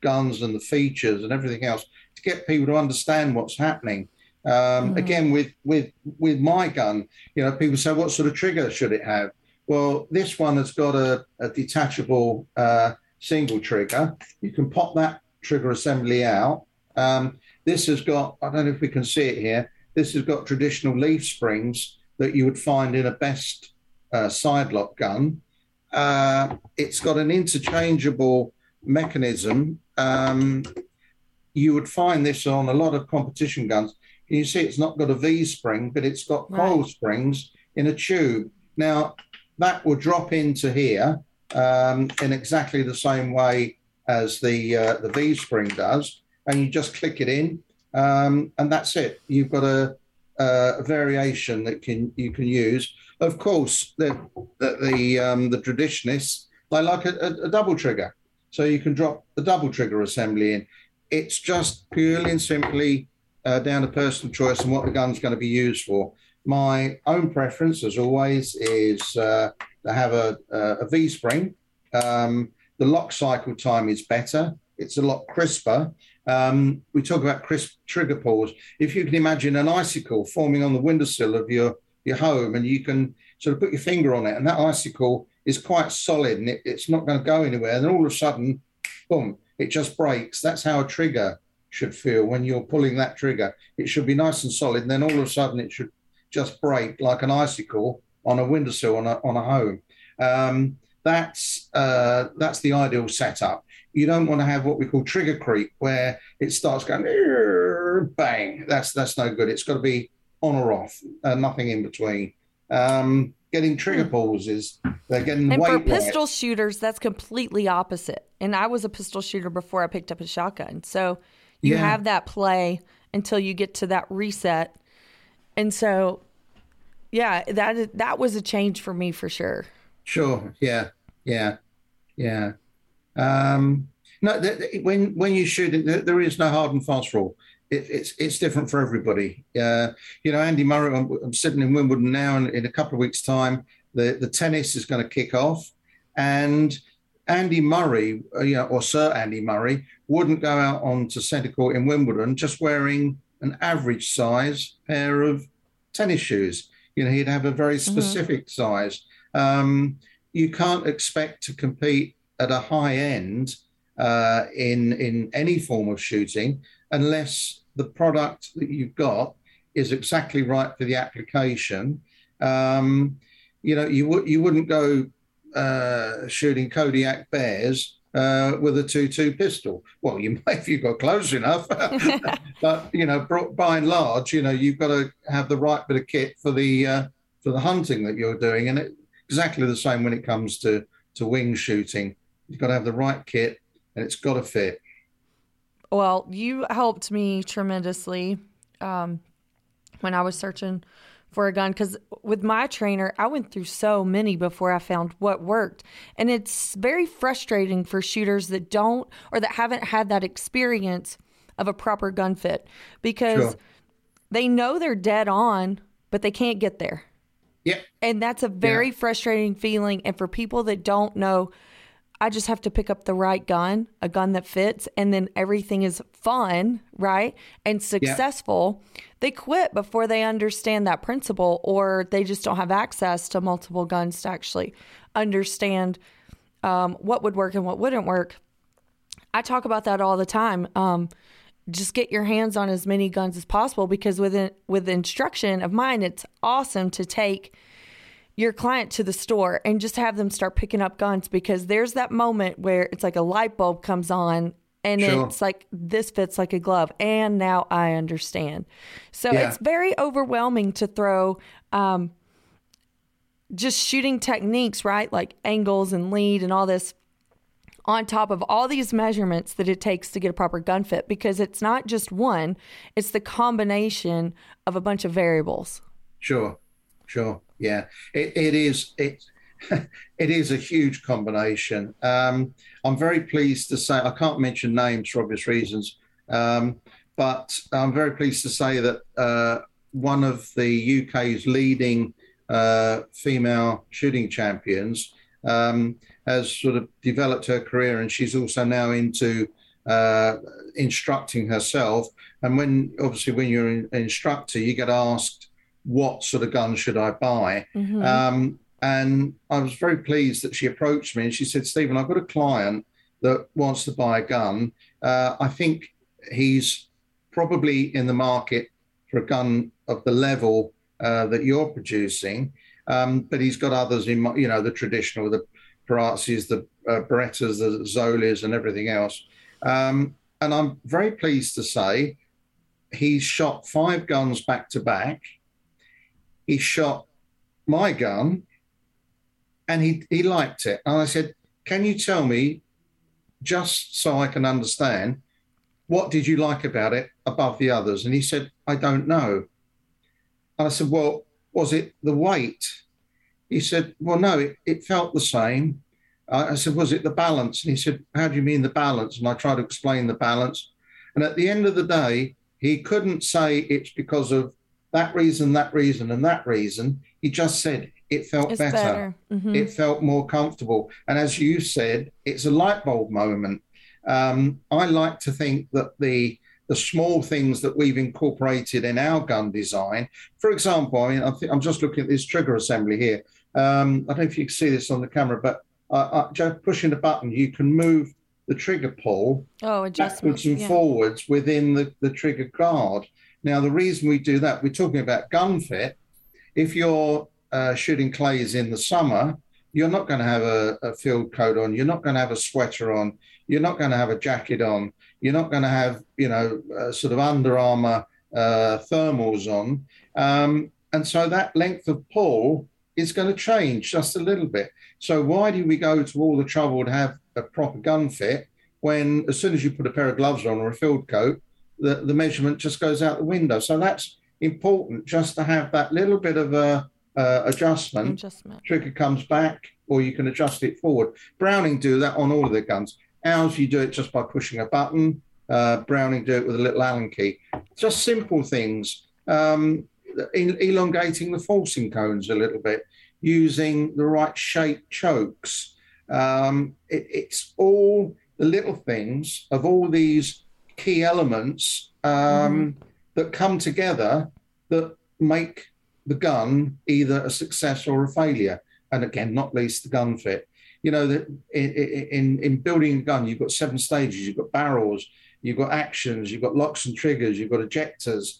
guns and the features and everything else to get people to understand what's happening. Again, with my gun, people say, what sort of trigger should it have? Well, this one has got a detachable single trigger. You can pop that trigger assembly out. This has got, I don't know if we can see it here, this has got traditional leaf springs that you would find in a best side lock gun. It's got an interchangeable mechanism. You would find this on a lot of competition guns. You see it's not got a V-spring, but it's got coil springs in a tube. Now, that will drop into here in exactly the same way as the V-spring does, and you just click it in. And that's it. You've got a variation that you can use. Of course, the traditionists, they like a double trigger. So you can drop the double trigger assembly in. It's just purely and simply down to personal choice and what the gun's going to be used for. My own preference, as always, is to have a V-spring. The lock cycle time is better. It's a lot crisper. We talk about crisp trigger pulls. If you can imagine an icicle forming on the windowsill of your home, and you can sort of put your finger on it, and that icicle is quite solid, and it's not going to go anywhere. And then all of a sudden, boom, it just breaks. That's how a trigger should feel when you're pulling that trigger. It should be nice and solid, and then all of a sudden it should just break like an icicle on a windowsill on a home. That's the ideal setup. You don't want to have what we call trigger creep, where it starts going bang. That's no good. It's got to be on or off, nothing in between. Getting trigger pulls is they're getting and weight. And for pistol shooters, that's completely opposite. And I was a pistol shooter before I picked up a shotgun, so you have that play until you get to that reset. And so, that was a change for me for sure. Sure. Yeah. When you shoot it, there is no hard and fast rule. It's different for everybody. Andy Murray, I'm sitting in Wimbledon now, and in a couple of weeks' time, the tennis is going to kick off, and Andy Murray, or Sir Andy Murray, wouldn't go out onto centre court in Wimbledon just wearing an average size pair of tennis shoes. You know, he'd have a very specific size. You can't expect to compete at a high end in any form of shooting unless the product that you've got is exactly right for the application. You know, you wouldn't go shooting Kodiak bears with a 2.2 pistol. Well, you might if you got close enough, but you know, by and large, you know, you've got to have the right bit of kit for the hunting that you're doing, and it, exactly the same when it comes to wing shooting. You've got to have the right kit, and it's got to fit. Well, you helped me tremendously when I was searching for a gun, because with my trainer, I went through so many before I found what worked. And it's very frustrating for shooters that don't, or that haven't had that experience of a proper gun fit, because they know they're dead on, but they can't get there. Yeah. And that's a very frustrating feeling. And for people that don't know, I just have to pick up the right gun, a gun that fits, and then everything is fun, right? And successful. Yeah. They quit before they understand that principle, or they just don't have access to multiple guns to actually understand what would work and what wouldn't work. I talk about that all the time. Just get your hands on as many guns as possible, because with instruction of mine, it's awesome to take your client to the store and just have them start picking up guns, because there's that moment where it's like a light bulb comes on and it's like, this fits like a glove. And now I understand. So it's very overwhelming to throw just shooting techniques, right? Like angles and lead and all this on top of all these measurements that it takes to get a proper gun fit, because it's not just one, it's the combination of a bunch of variables. Sure. Yeah, it is a huge combination. I'm very pleased to say, I can't mention names for obvious reasons, but I'm very pleased to say that one of the UK's leading female shooting champions has sort of developed her career, and she's also now into instructing herself. And when you're an instructor, you get asked, what sort of gun should I buy? Mm-hmm. And I was very pleased that she approached me and she said, Stephen, I've got a client that wants to buy a gun. I think he's probably in the market for a gun of the level that you're producing, but he's got others in mind, you know, the traditional, the Parazzis, the Berettas, the Zolis and everything else. And I'm very pleased to say he's shot 5 guns back to back. He shot my gun and he liked it. And I said, can you tell me, just so I can understand, what did you like about it above the others? And he said, I don't know. And I said, well, was it the weight? He said, well, no, it felt the same. I said, was it the balance? And he said, how do you mean the balance? And I tried to explain the balance. And at the end of the day, he couldn't say it's because of that reason, and that reason. He just said it felt better. Mm-hmm. It felt more comfortable. And as you said, it's a light bulb moment. I like to think that the small things that we've incorporated in our gun design, for example, I'm just looking at this trigger assembly here. I don't know if you can see this on the camera, but just pushing the button, you can move the trigger pull backwards and forwards within the trigger guard. Now, the reason we do that, we're talking about gun fit. If you're shooting clays in the summer, you're not going to have a field coat on. You're not going to have a sweater on. You're not going to have a jacket on. You're not going to have, sort of Under Armour thermals on. And so that length of pull is going to change just a little bit. So why do we go to all the trouble to have a proper gun fit when as soon as you put a pair of gloves on or a field coat, the measurement just goes out the window? So that's important, just to have that little bit of adjustment. Trigger comes back, or you can adjust it forward. Browning do that on all of their guns. Ours, you do it just by pushing a button. Browning do it with a little Allen key. Just simple things. Elongating the forcing cones a little bit, using the right shape chokes. It's all the little things of all these key elements that come together that make the gun either a success or a failure. And again, not least the gun fit. You know, that in building a gun, you've got 7 stages, you've got barrels, you've got actions, you've got locks and triggers, you've got ejectors,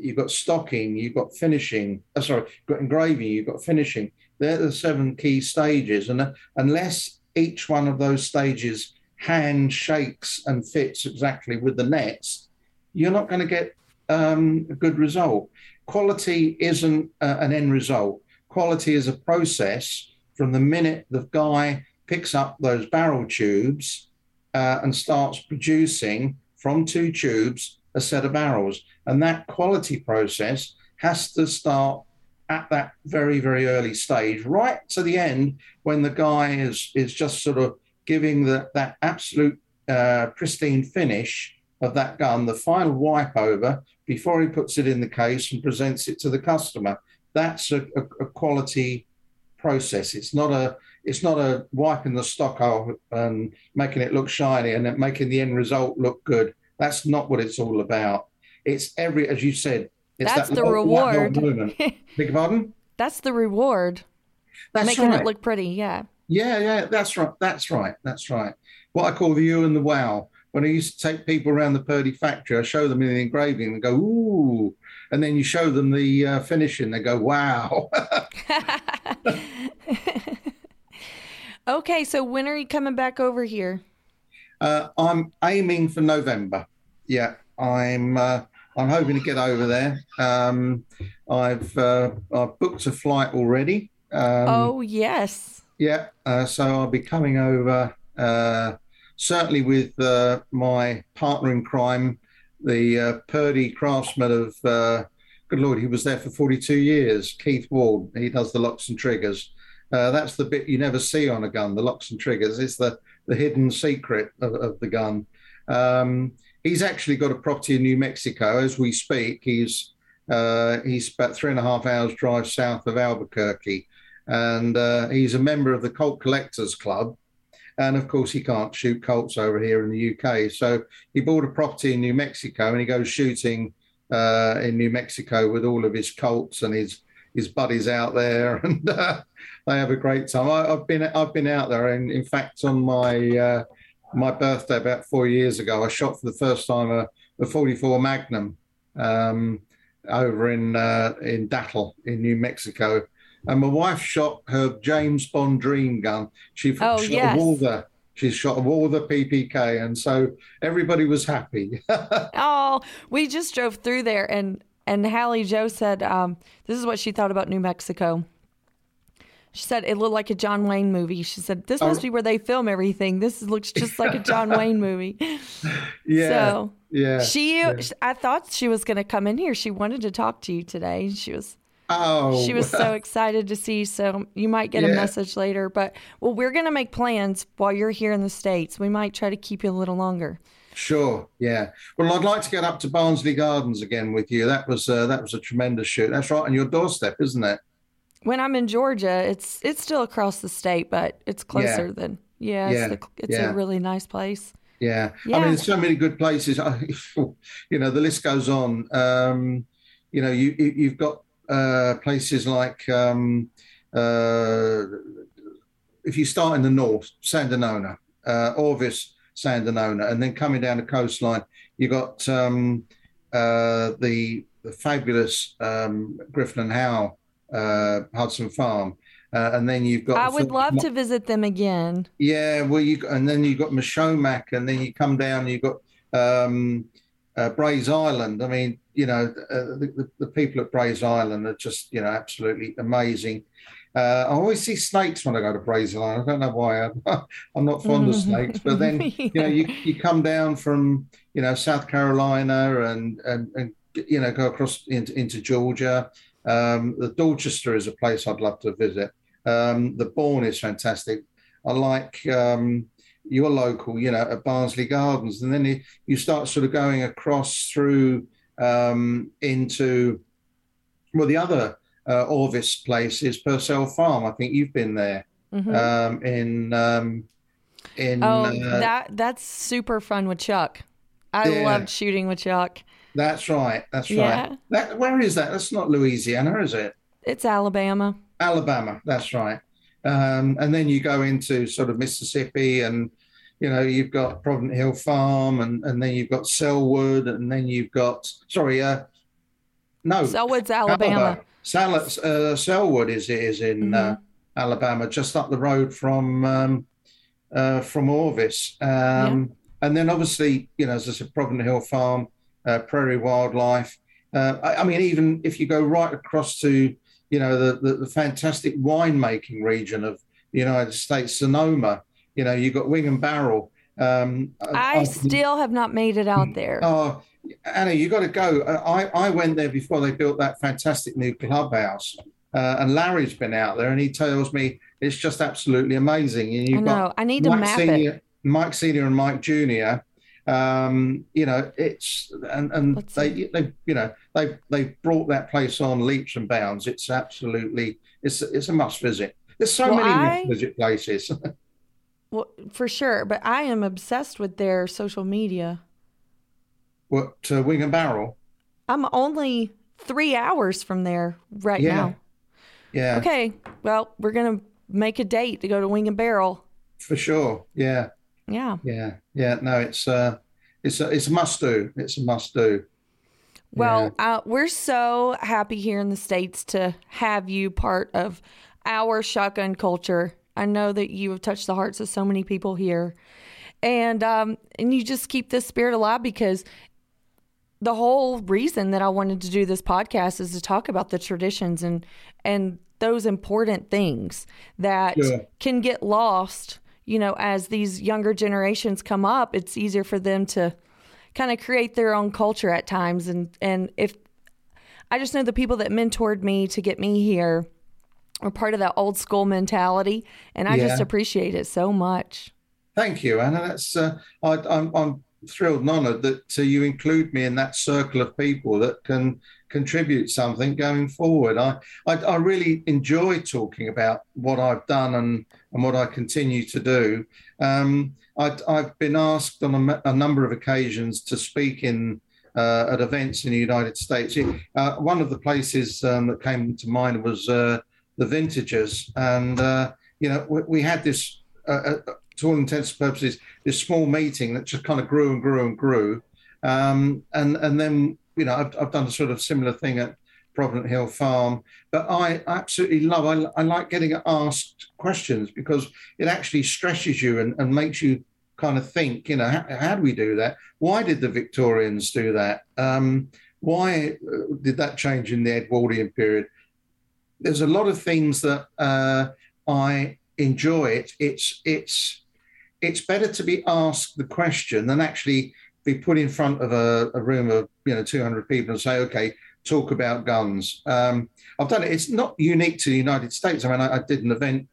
you've got stocking, you've got finishing, you've got engraving, you've got finishing. They're the 7 key stages. And unless each one of those stages hand shakes and fits exactly with the next, you're not going to get a good result. Quality isn't an end result. Quality is a process from the minute the guy picks up those barrel tubes and starts producing from 2 tubes a set of barrels. And that quality process has to start at that very, very early stage, right to the end when the guy is just sort of giving that absolute pristine finish of that gun, the final wipe over before he puts it in the case and presents it to the customer. That's a quality process. It's not a wiping the stock off and making it look shiny and making the end result look good. That's not what it's all about. It's as you said, it's that's that the reward. Big pardon? That's the reward. That's making right. It look pretty. Yeah. Yeah. That's right. What I call the you and the wow. When I used to take people around the Purdey factory, I show them in the engraving and go, ooh. And then you show them the finishing, they go, wow. Okay, so when are you coming back over here? I'm aiming for November. Yeah, I'm hoping to get over there. I've booked a flight already. Oh, yes. Yeah, so I'll be coming over certainly with my partner in crime, the Purdey craftsman of, good Lord, he was there for 42 years, Keith Ward. He does the locks and triggers. That's the bit you never see on a gun, the locks and triggers. It's the hidden secret of the gun. He's actually got a property in New Mexico. As we speak, he's about 3.5 hours drive south of Albuquerque. And he's a member of the Colt Collectors Club. And, of course, he can't shoot colts over here in the UK. So he bought a property in New Mexico and he goes shooting in New Mexico with all of his colts and his buddies out there. And they have a great time. I've been out there. And, in fact, on my birthday about 4 years ago, I shot for the first time a 44 Magnum over in Dattel in New Mexico. And my wife shot her James Bond dream gun. She shot a Walther. She shot a Walther PPK, and so everybody was happy. Oh, we just drove through there, and Hallie Joe said, "This is what she thought about New Mexico." She said it looked like a John Wayne movie. She said this must be where they film everything. This looks just like a John Wayne movie. Yeah. So I thought she was going to come in here. She wanted to talk to you today. She was. Oh. She was so excited to see you, so you might get a message later. But, well, we're going to make plans while you're here in the States. We might try to keep you a little longer. Sure, yeah. Well, I'd like to get up to Barnsley Gardens again with you. That was a tremendous shoot. That's right on your doorstep, isn't it? When I'm in Georgia, it's still across the state, but it's closer than... Yeah, yeah. It's a really nice place. Yeah. Yeah. I mean, there's so many good places. You know, the list goes on. You know, you've got... places like if you start in the north, Sandringham, Orvis, Sandringham, and then coming down the coastline, you got the fabulous Griffin and Howe Hudson Farm, and then you've got. I would love to visit them again. Yeah, well, and then you've got Mashomack, and then you come down, and you've got Brays Island. I mean. You know, the people at Brays Island are just, you know, absolutely amazing. I always see snakes when I go to Brays Island. I don't know why. I'm not fond of snakes. But then, you know, you come down from, you know, South Carolina and you know, go across into Georgia. The Dorchester is a place I'd love to visit. The Bourne is fantastic. I like your local, you know, at Barnsley Gardens. And then you start sort of going across through... into, well, the other Orvis place is Purcell Farm. I think you've been there. Mm-hmm. That's super fun with Chuck. I loved shooting with Chuck. That's right. That's right. Yeah. That, where is that? That's not Louisiana, is it? It's Alabama. Alabama. That's right. And then you go into sort of Mississippi and, you know, you've got Provident Hill Farm and then you've got Selwood and then you've got, Selwood's Alabama. Selwood is in Alabama, just up the road from Orvis. And then obviously, you know, as I said, Provident Hill Farm, Prairie Wildlife. I mean, even if you go right across to, you know, the fantastic winemaking region of the United States, Sonoma, you know, you've got Wing and Barrel. I still have not made it out there. Oh, Anna, you got to go. I went there before they built that fantastic new clubhouse. And Larry's been out there and he tells me it's just absolutely amazing. And you've got I need to map it. Mike Senior and Mike Junior, you know, it's and they you know they've brought that place on leaps and bounds. It's absolutely it's a must visit. There's so many must visit places. Well, for sure, but I am obsessed with their social media. What Wing and Barrel? I'm only 3 hours from there now. Yeah. Okay. Well, we're gonna make a date to go to Wing and Barrel. For sure. Yeah. Yeah. Yeah. Yeah. No, it's a must do. It's a must do. Well, we're so happy here in the States to have you part of our shotgun culture. I know that you have touched the hearts of so many people here, and you just keep this spirit alive, because the whole reason that I wanted to do this podcast is to talk about the traditions and those important things that can get lost. You know, as these younger generations come up, it's easier for them to kind of create their own culture at times. And if I just know the people that mentored me to get me here are part of that old school mentality, and I just appreciate it so much. Thank you, Anna. That's I'm thrilled and honored that you include me in that circle of people that can contribute something going forward. I really enjoy talking about what I've done and what I continue to do. I've been asked on a number of occasions to speak in at events in the United States. One of the places that came to mind was the Vintagers, and you know we had this, to all intents and purposes, this small meeting that just kind of grew and grew and grew, and then. You know, I've done a sort of similar thing at Provident Hill Farm, but I absolutely love. I like getting asked questions because it actually stretches you and makes you kind of think. You know, how do we do that? Why did the Victorians do that? Why did that change in the Edwardian period? There's a lot of things that I enjoy. It's better to be asked the question than actually be put in front of a room of, you know, 200 people and say, okay, talk about guns. I've done it. It's not unique to the United States. I mean, I did an event.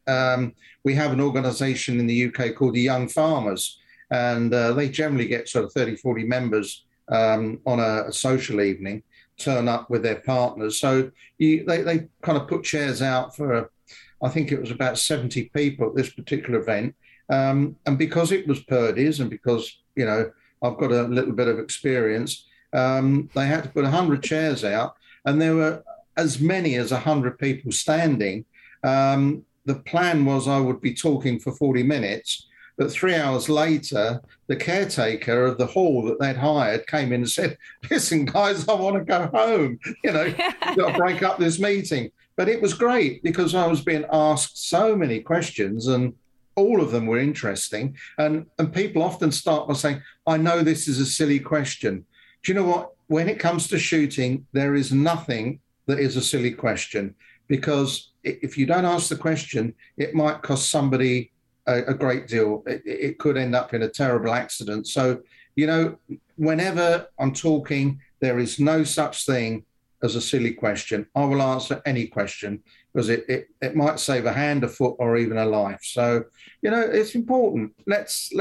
We have an organisation in the UK called the Young Farmers, and they generally get sort of 30, 40 members on a social evening, turn up with their partners. So they kind of put chairs out for, I think it was about 70 people at this particular event. And because it was Purdey's and because, you know, I've got a little bit of experience. They had to put 100 chairs out, and there were as many as 100 people standing. The plan was I would be talking for 40 minutes, but 3 hours later, the caretaker of the hall that they'd hired came in and said, listen, guys, I want to go home. You know, you've got to break up this meeting. But it was great because I was being asked so many questions, and all of them were interesting, and people often start by saying, I know this is a silly question. Do you know what? When it comes to shooting, there is nothing that is a silly question, because if you don't ask the question, it might cost somebody a great deal. It could end up in a terrible accident. So, you know, whenever I'm talking, there is no such thing as a silly question. I will answer any question, because it might save a hand, a foot, or even a life. So, you know, it's important. Let's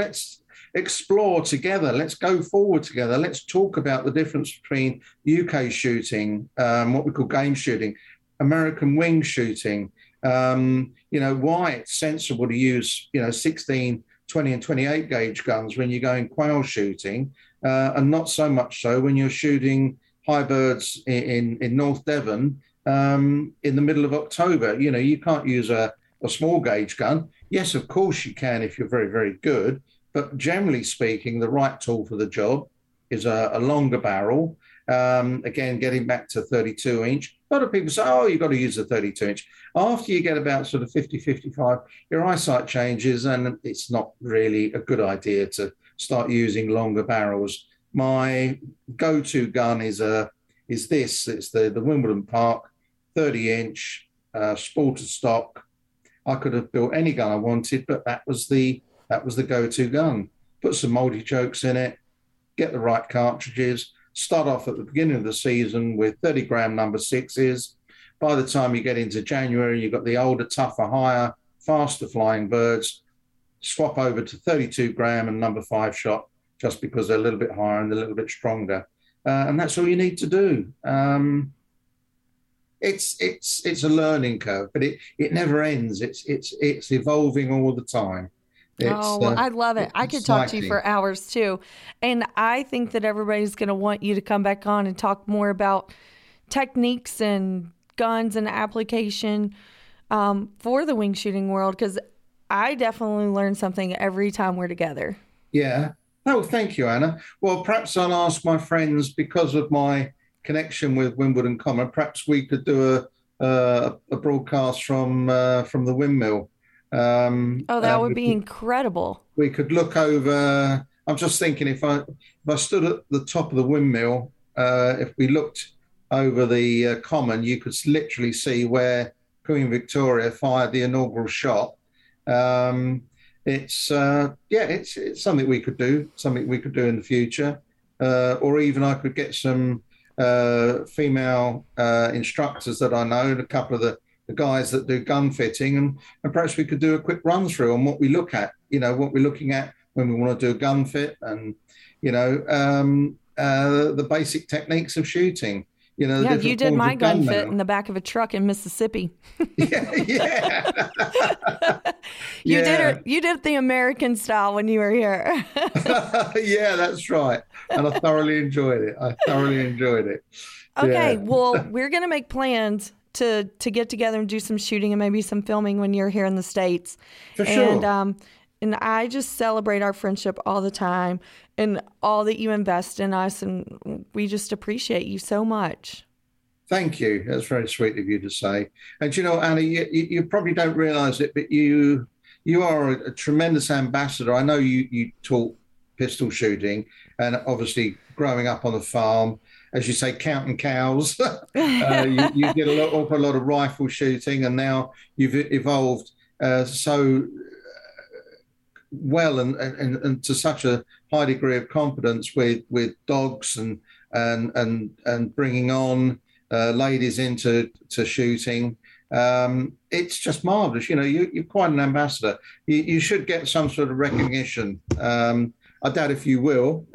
explore together. Let's go forward together. Let's talk about the difference between UK shooting, what we call game shooting, American wing shooting, you know, why it's sensible to use, you know, 16, 20 and 28 gauge guns when you're going quail shooting, and not so much so when you're shooting high birds in North Devon in the middle of October. You know, you can't use a small gauge gun. Yes, of course you can if you're very, very good. But generally speaking, the right tool for the job is a longer barrel. Again, getting back to 32 inch. A lot of people say, oh, you've got to use the 32 inch. After you get about sort of 50, 55, your eyesight changes and it's not really a good idea to start using longer barrels. My go-to gun is this. It's the Wimbledon Park 30 inch sported stock. I could have built any gun I wanted, but that was the go-to gun. Put some multi-chokes in it, get the right cartridges, start off at the beginning of the season with 30 gram No. 6s. By the time you get into January, you've got the older, tougher, higher, faster flying birds. Swap over to 32 gram and No. 5 shot just because they're a little bit higher and a little bit stronger. And that's all you need to do. It's a learning curve, but it never ends. It's evolving all the time. I love it. I could talk to you for hours too. And I think that everybody's going to want you to come back on and talk more about techniques and guns and application for the wing shooting world, because I definitely learn something every time we're together. Yeah. Oh, thank you, Anna. Well, perhaps I'll ask my friends, because of my connection with Wimbledon Common, perhaps we could do a broadcast from the windmill. That would be incredible. We could look over. I'm just thinking, if I stood at the top of the windmill, if we looked over the common, you could literally see where Queen Victoria fired the inaugural shot. It's something we could do. Something we could do in the future, or even I could get some female instructors that I know, and a couple of the guys that do gun fitting, and perhaps we could do a quick run through on what we look at, you know, what we're looking at when we want to do a gun fit, and, you know, the basic techniques of shooting. You know, yeah, you did my gun fit in the back of a truck in Mississippi. Yeah. You did the American style when you were here. Yeah, that's right. And I thoroughly enjoyed it. Okay, yeah. Well, we're going to make plans to get together and do some shooting and maybe some filming when you're here in the States. For sure. And I just celebrate our friendship all the time and all that you invest in us. And we just appreciate you so much. Thank you. That's very sweet of you to say. And you know, Anna, you probably don't realize it, but you are a tremendous ambassador. I know you taught pistol shooting, and obviously growing up on a farm, as you say, counting cows. You did an awful lot of rifle shooting, and now you've evolved so well and to such a high degree of competence with dogs and bringing on ladies into shooting. It's just marvellous. You know, you're quite an ambassador. You should get some sort of recognition. I doubt if you will.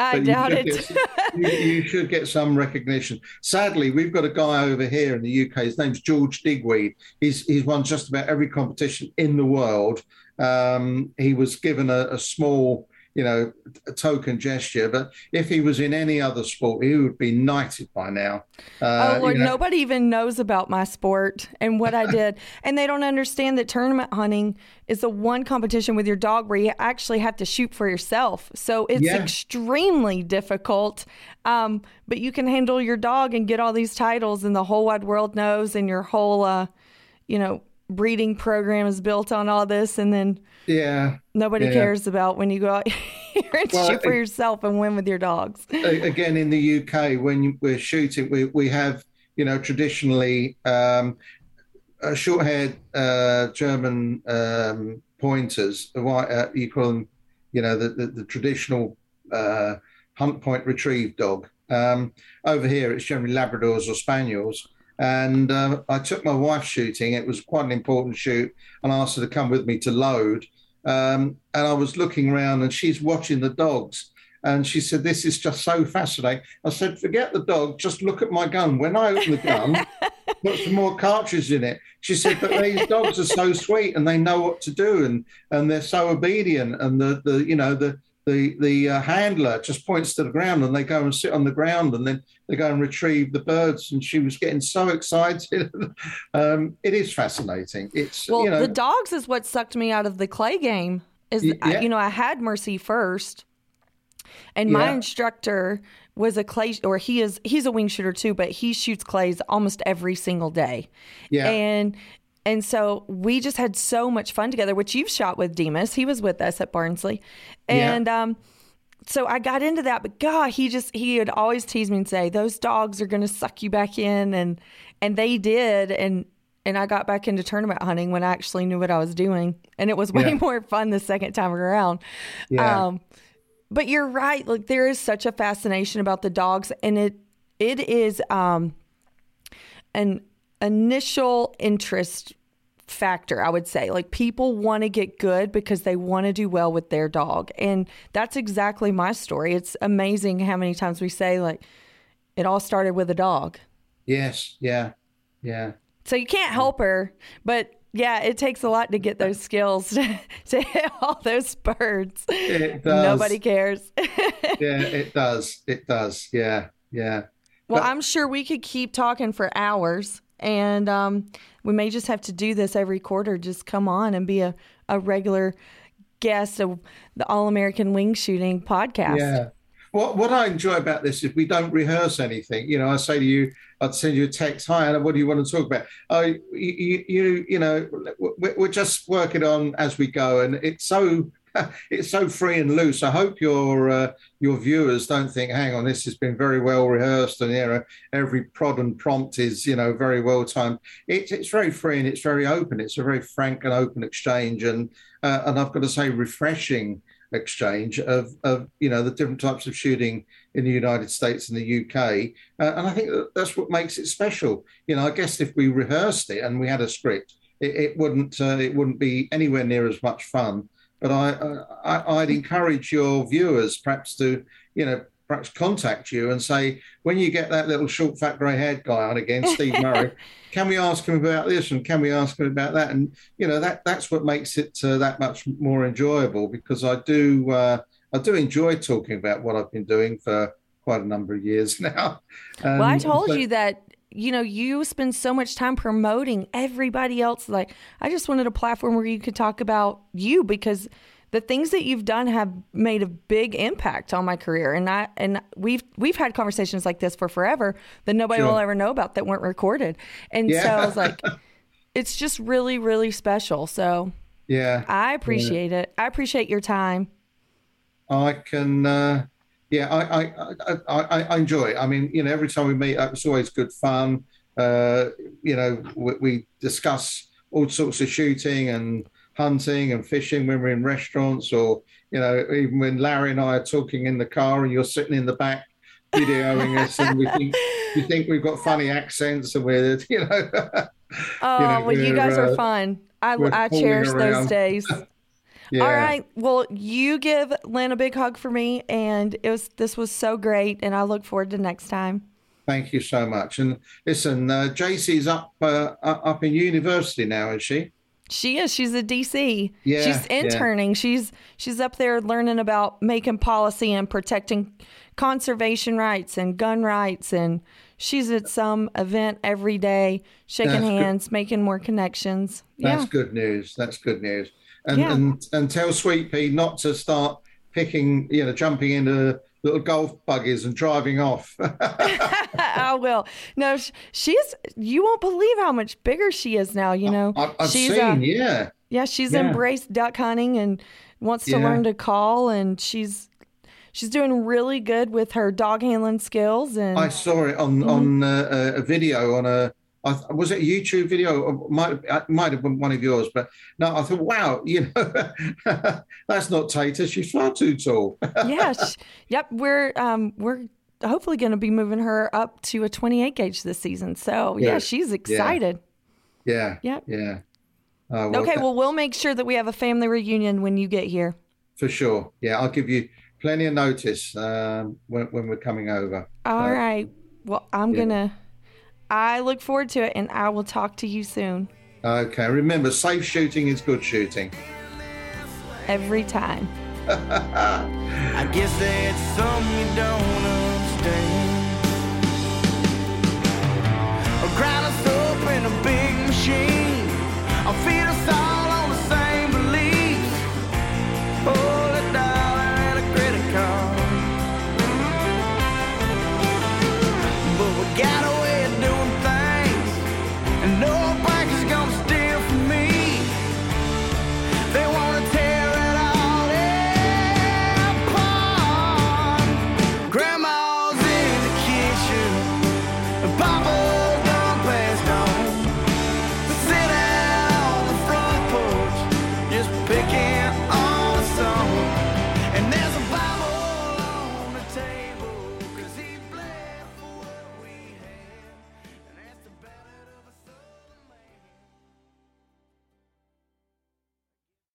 I doubt it. You should get some recognition. Sadly, we've got a guy over here in the UK. His name's George Digweed. He's won just about every competition in the world. He was given a small, you know, token gesture, but if he was in any other sport, he would be knighted by now. Lord, you know. Nobody even knows about my sport and what I did. And they don't understand that tournament hunting is the one competition with your dog where you actually have to shoot for yourself. So it's extremely difficult, but you can handle your dog and get all these titles, and the whole wide world knows, and your whole, breeding program is built on all this, and then nobody cares about when you go out here and shoot for yourself and win with your dogs. Again, in the UK, when we're shooting, we have, you know, traditionally short-haired German pointers, you call them, you know, the traditional hunt point retrieve dog. Over here it's generally Labradors or Spaniels. And I took my wife shooting. It was quite an important shoot, and I asked her to come with me to load. And I was looking around, and she's watching the dogs. And she said, "This is just so fascinating." I said, "Forget the dog. Just look at my gun. When I open the gun, put some more cartridges in it." She said, "But these dogs are so sweet, and they know what to do, and they're so obedient, and the you know the the handler just points to the ground and they go and sit on the ground and then they go and retrieve the birds. And she was getting so excited. It is fascinating. It's, well, you know, the dogs is what sucked me out of the clay game. Is you know, I had Mercy first, and my instructor was a clay, or he's a wing shooter too, but he shoots clays almost every single day. Yeah. And so we just had so much fun together, which you've shot with Demas. He was with us at Barnsley. And so I got into that, but God, he would always tease me and say, those dogs are going to suck you back in. And they did. And I got back into tournament hunting when I actually knew what I was doing. And it was way more fun the second time around. Yeah. But you're right. Like, there is such a fascination about the dogs, and it is an initial interest factor, I would say. Like, people want to get good because they want to do well with their dog. And that's exactly my story. It's amazing how many times we say, like, it all started with a dog. Yes. Yeah. Yeah. So you can't help her, but yeah, it takes a lot to get those skills to hit all those birds. It does. Nobody cares. It does. Yeah. Yeah. Well, I'm sure we could keep talking for hours, and we may just have to do this every quarter. Just come on and be a regular guest of the All-American Wing Shooting podcast. Yeah. What I enjoy about this is we don't rehearse anything. You know, I say to you, I'd send you a text, hi, Anna, what do you want to talk about? Oh, you know, we're just working on as we go, and it's so free and loose. I hope your viewers don't think, hang on, this has been very well rehearsed, and, you know, every prod and prompt is, you know, very well timed. It's very free and it's very open. It's a very frank and open exchange, and I've got to say, refreshing exchange of you know, the different types of shooting in the United States and the UK, and I think that's what makes it special. You know, I guess if we rehearsed it and we had a script, it wouldn't be anywhere near as much fun. But I'd encourage your viewers perhaps to, you know, perhaps contact you and say, when you get that little short, fat, grey-haired guy on again, Steve Murray, can we ask him about this and can we ask him about that? And, you know, that's what makes it that much more enjoyable, because I do enjoy talking about what I've been doing for quite a number of years now. Well, I told you that. You know, you spend so much time promoting everybody else. Like, I just wanted a platform where you could talk about you, because the things that you've done have made a big impact on my career. And we've had conversations like this for forever that nobody will ever know about, that weren't recorded. And so I was like, it's just really, really special. So I appreciate it. I appreciate your time. I can, I enjoy it. I mean, you know, every time we meet up, it's always good fun. You know, we discuss all sorts of shooting and hunting and fishing when we're in restaurants, or, you know, even when Larry and I are talking in the car and you're sitting in the back videoing us, and we think we've got funny accents, and we're, you know. Well, you guys are fun. I cherish those days. Yeah. All right. Well, you give Lynn a big hug for me, and this was so great, and I look forward to next time. Thank you so much. And listen, JC's up in university now, is she? She is. She's a DC. Yeah. She's interning. Yeah. She's up there learning about making policy and protecting conservation rights and gun rights, and she's at some event every day, shaking hands, making more connections. That's good news. That's good news. And tell Sweet Pea not to start picking, you know, jumping into little golf buggies and driving off. I will. No, she's. You won't believe how much bigger she is now. You know, I've she's seen. She's embraced duck hunting and wants to learn to call, and she's doing really good with her dog handling skills. And I saw it on a video on a. Was it a YouTube video? It might have been one of yours, but no, I thought, wow, you know, that's not Tata. She's far too tall. Yes. Yep. We're hopefully going to be moving her up to a 28 gauge this season. So she's excited. Yeah. Yep. Yeah. Well, we'll make sure that we have a family reunion when you get here. For sure. Yeah. I'll give you plenty of notice when we're coming over. All right. Well, I look forward to it, and I will talk to you soon. Okay, remember, safe shooting is good shooting. Every time. I guess that's something you don't understand. I'll grind us up in a big machine. I'll feed us all on the same beliefs. Oh, a dollar and a credit card. But we gotta wait.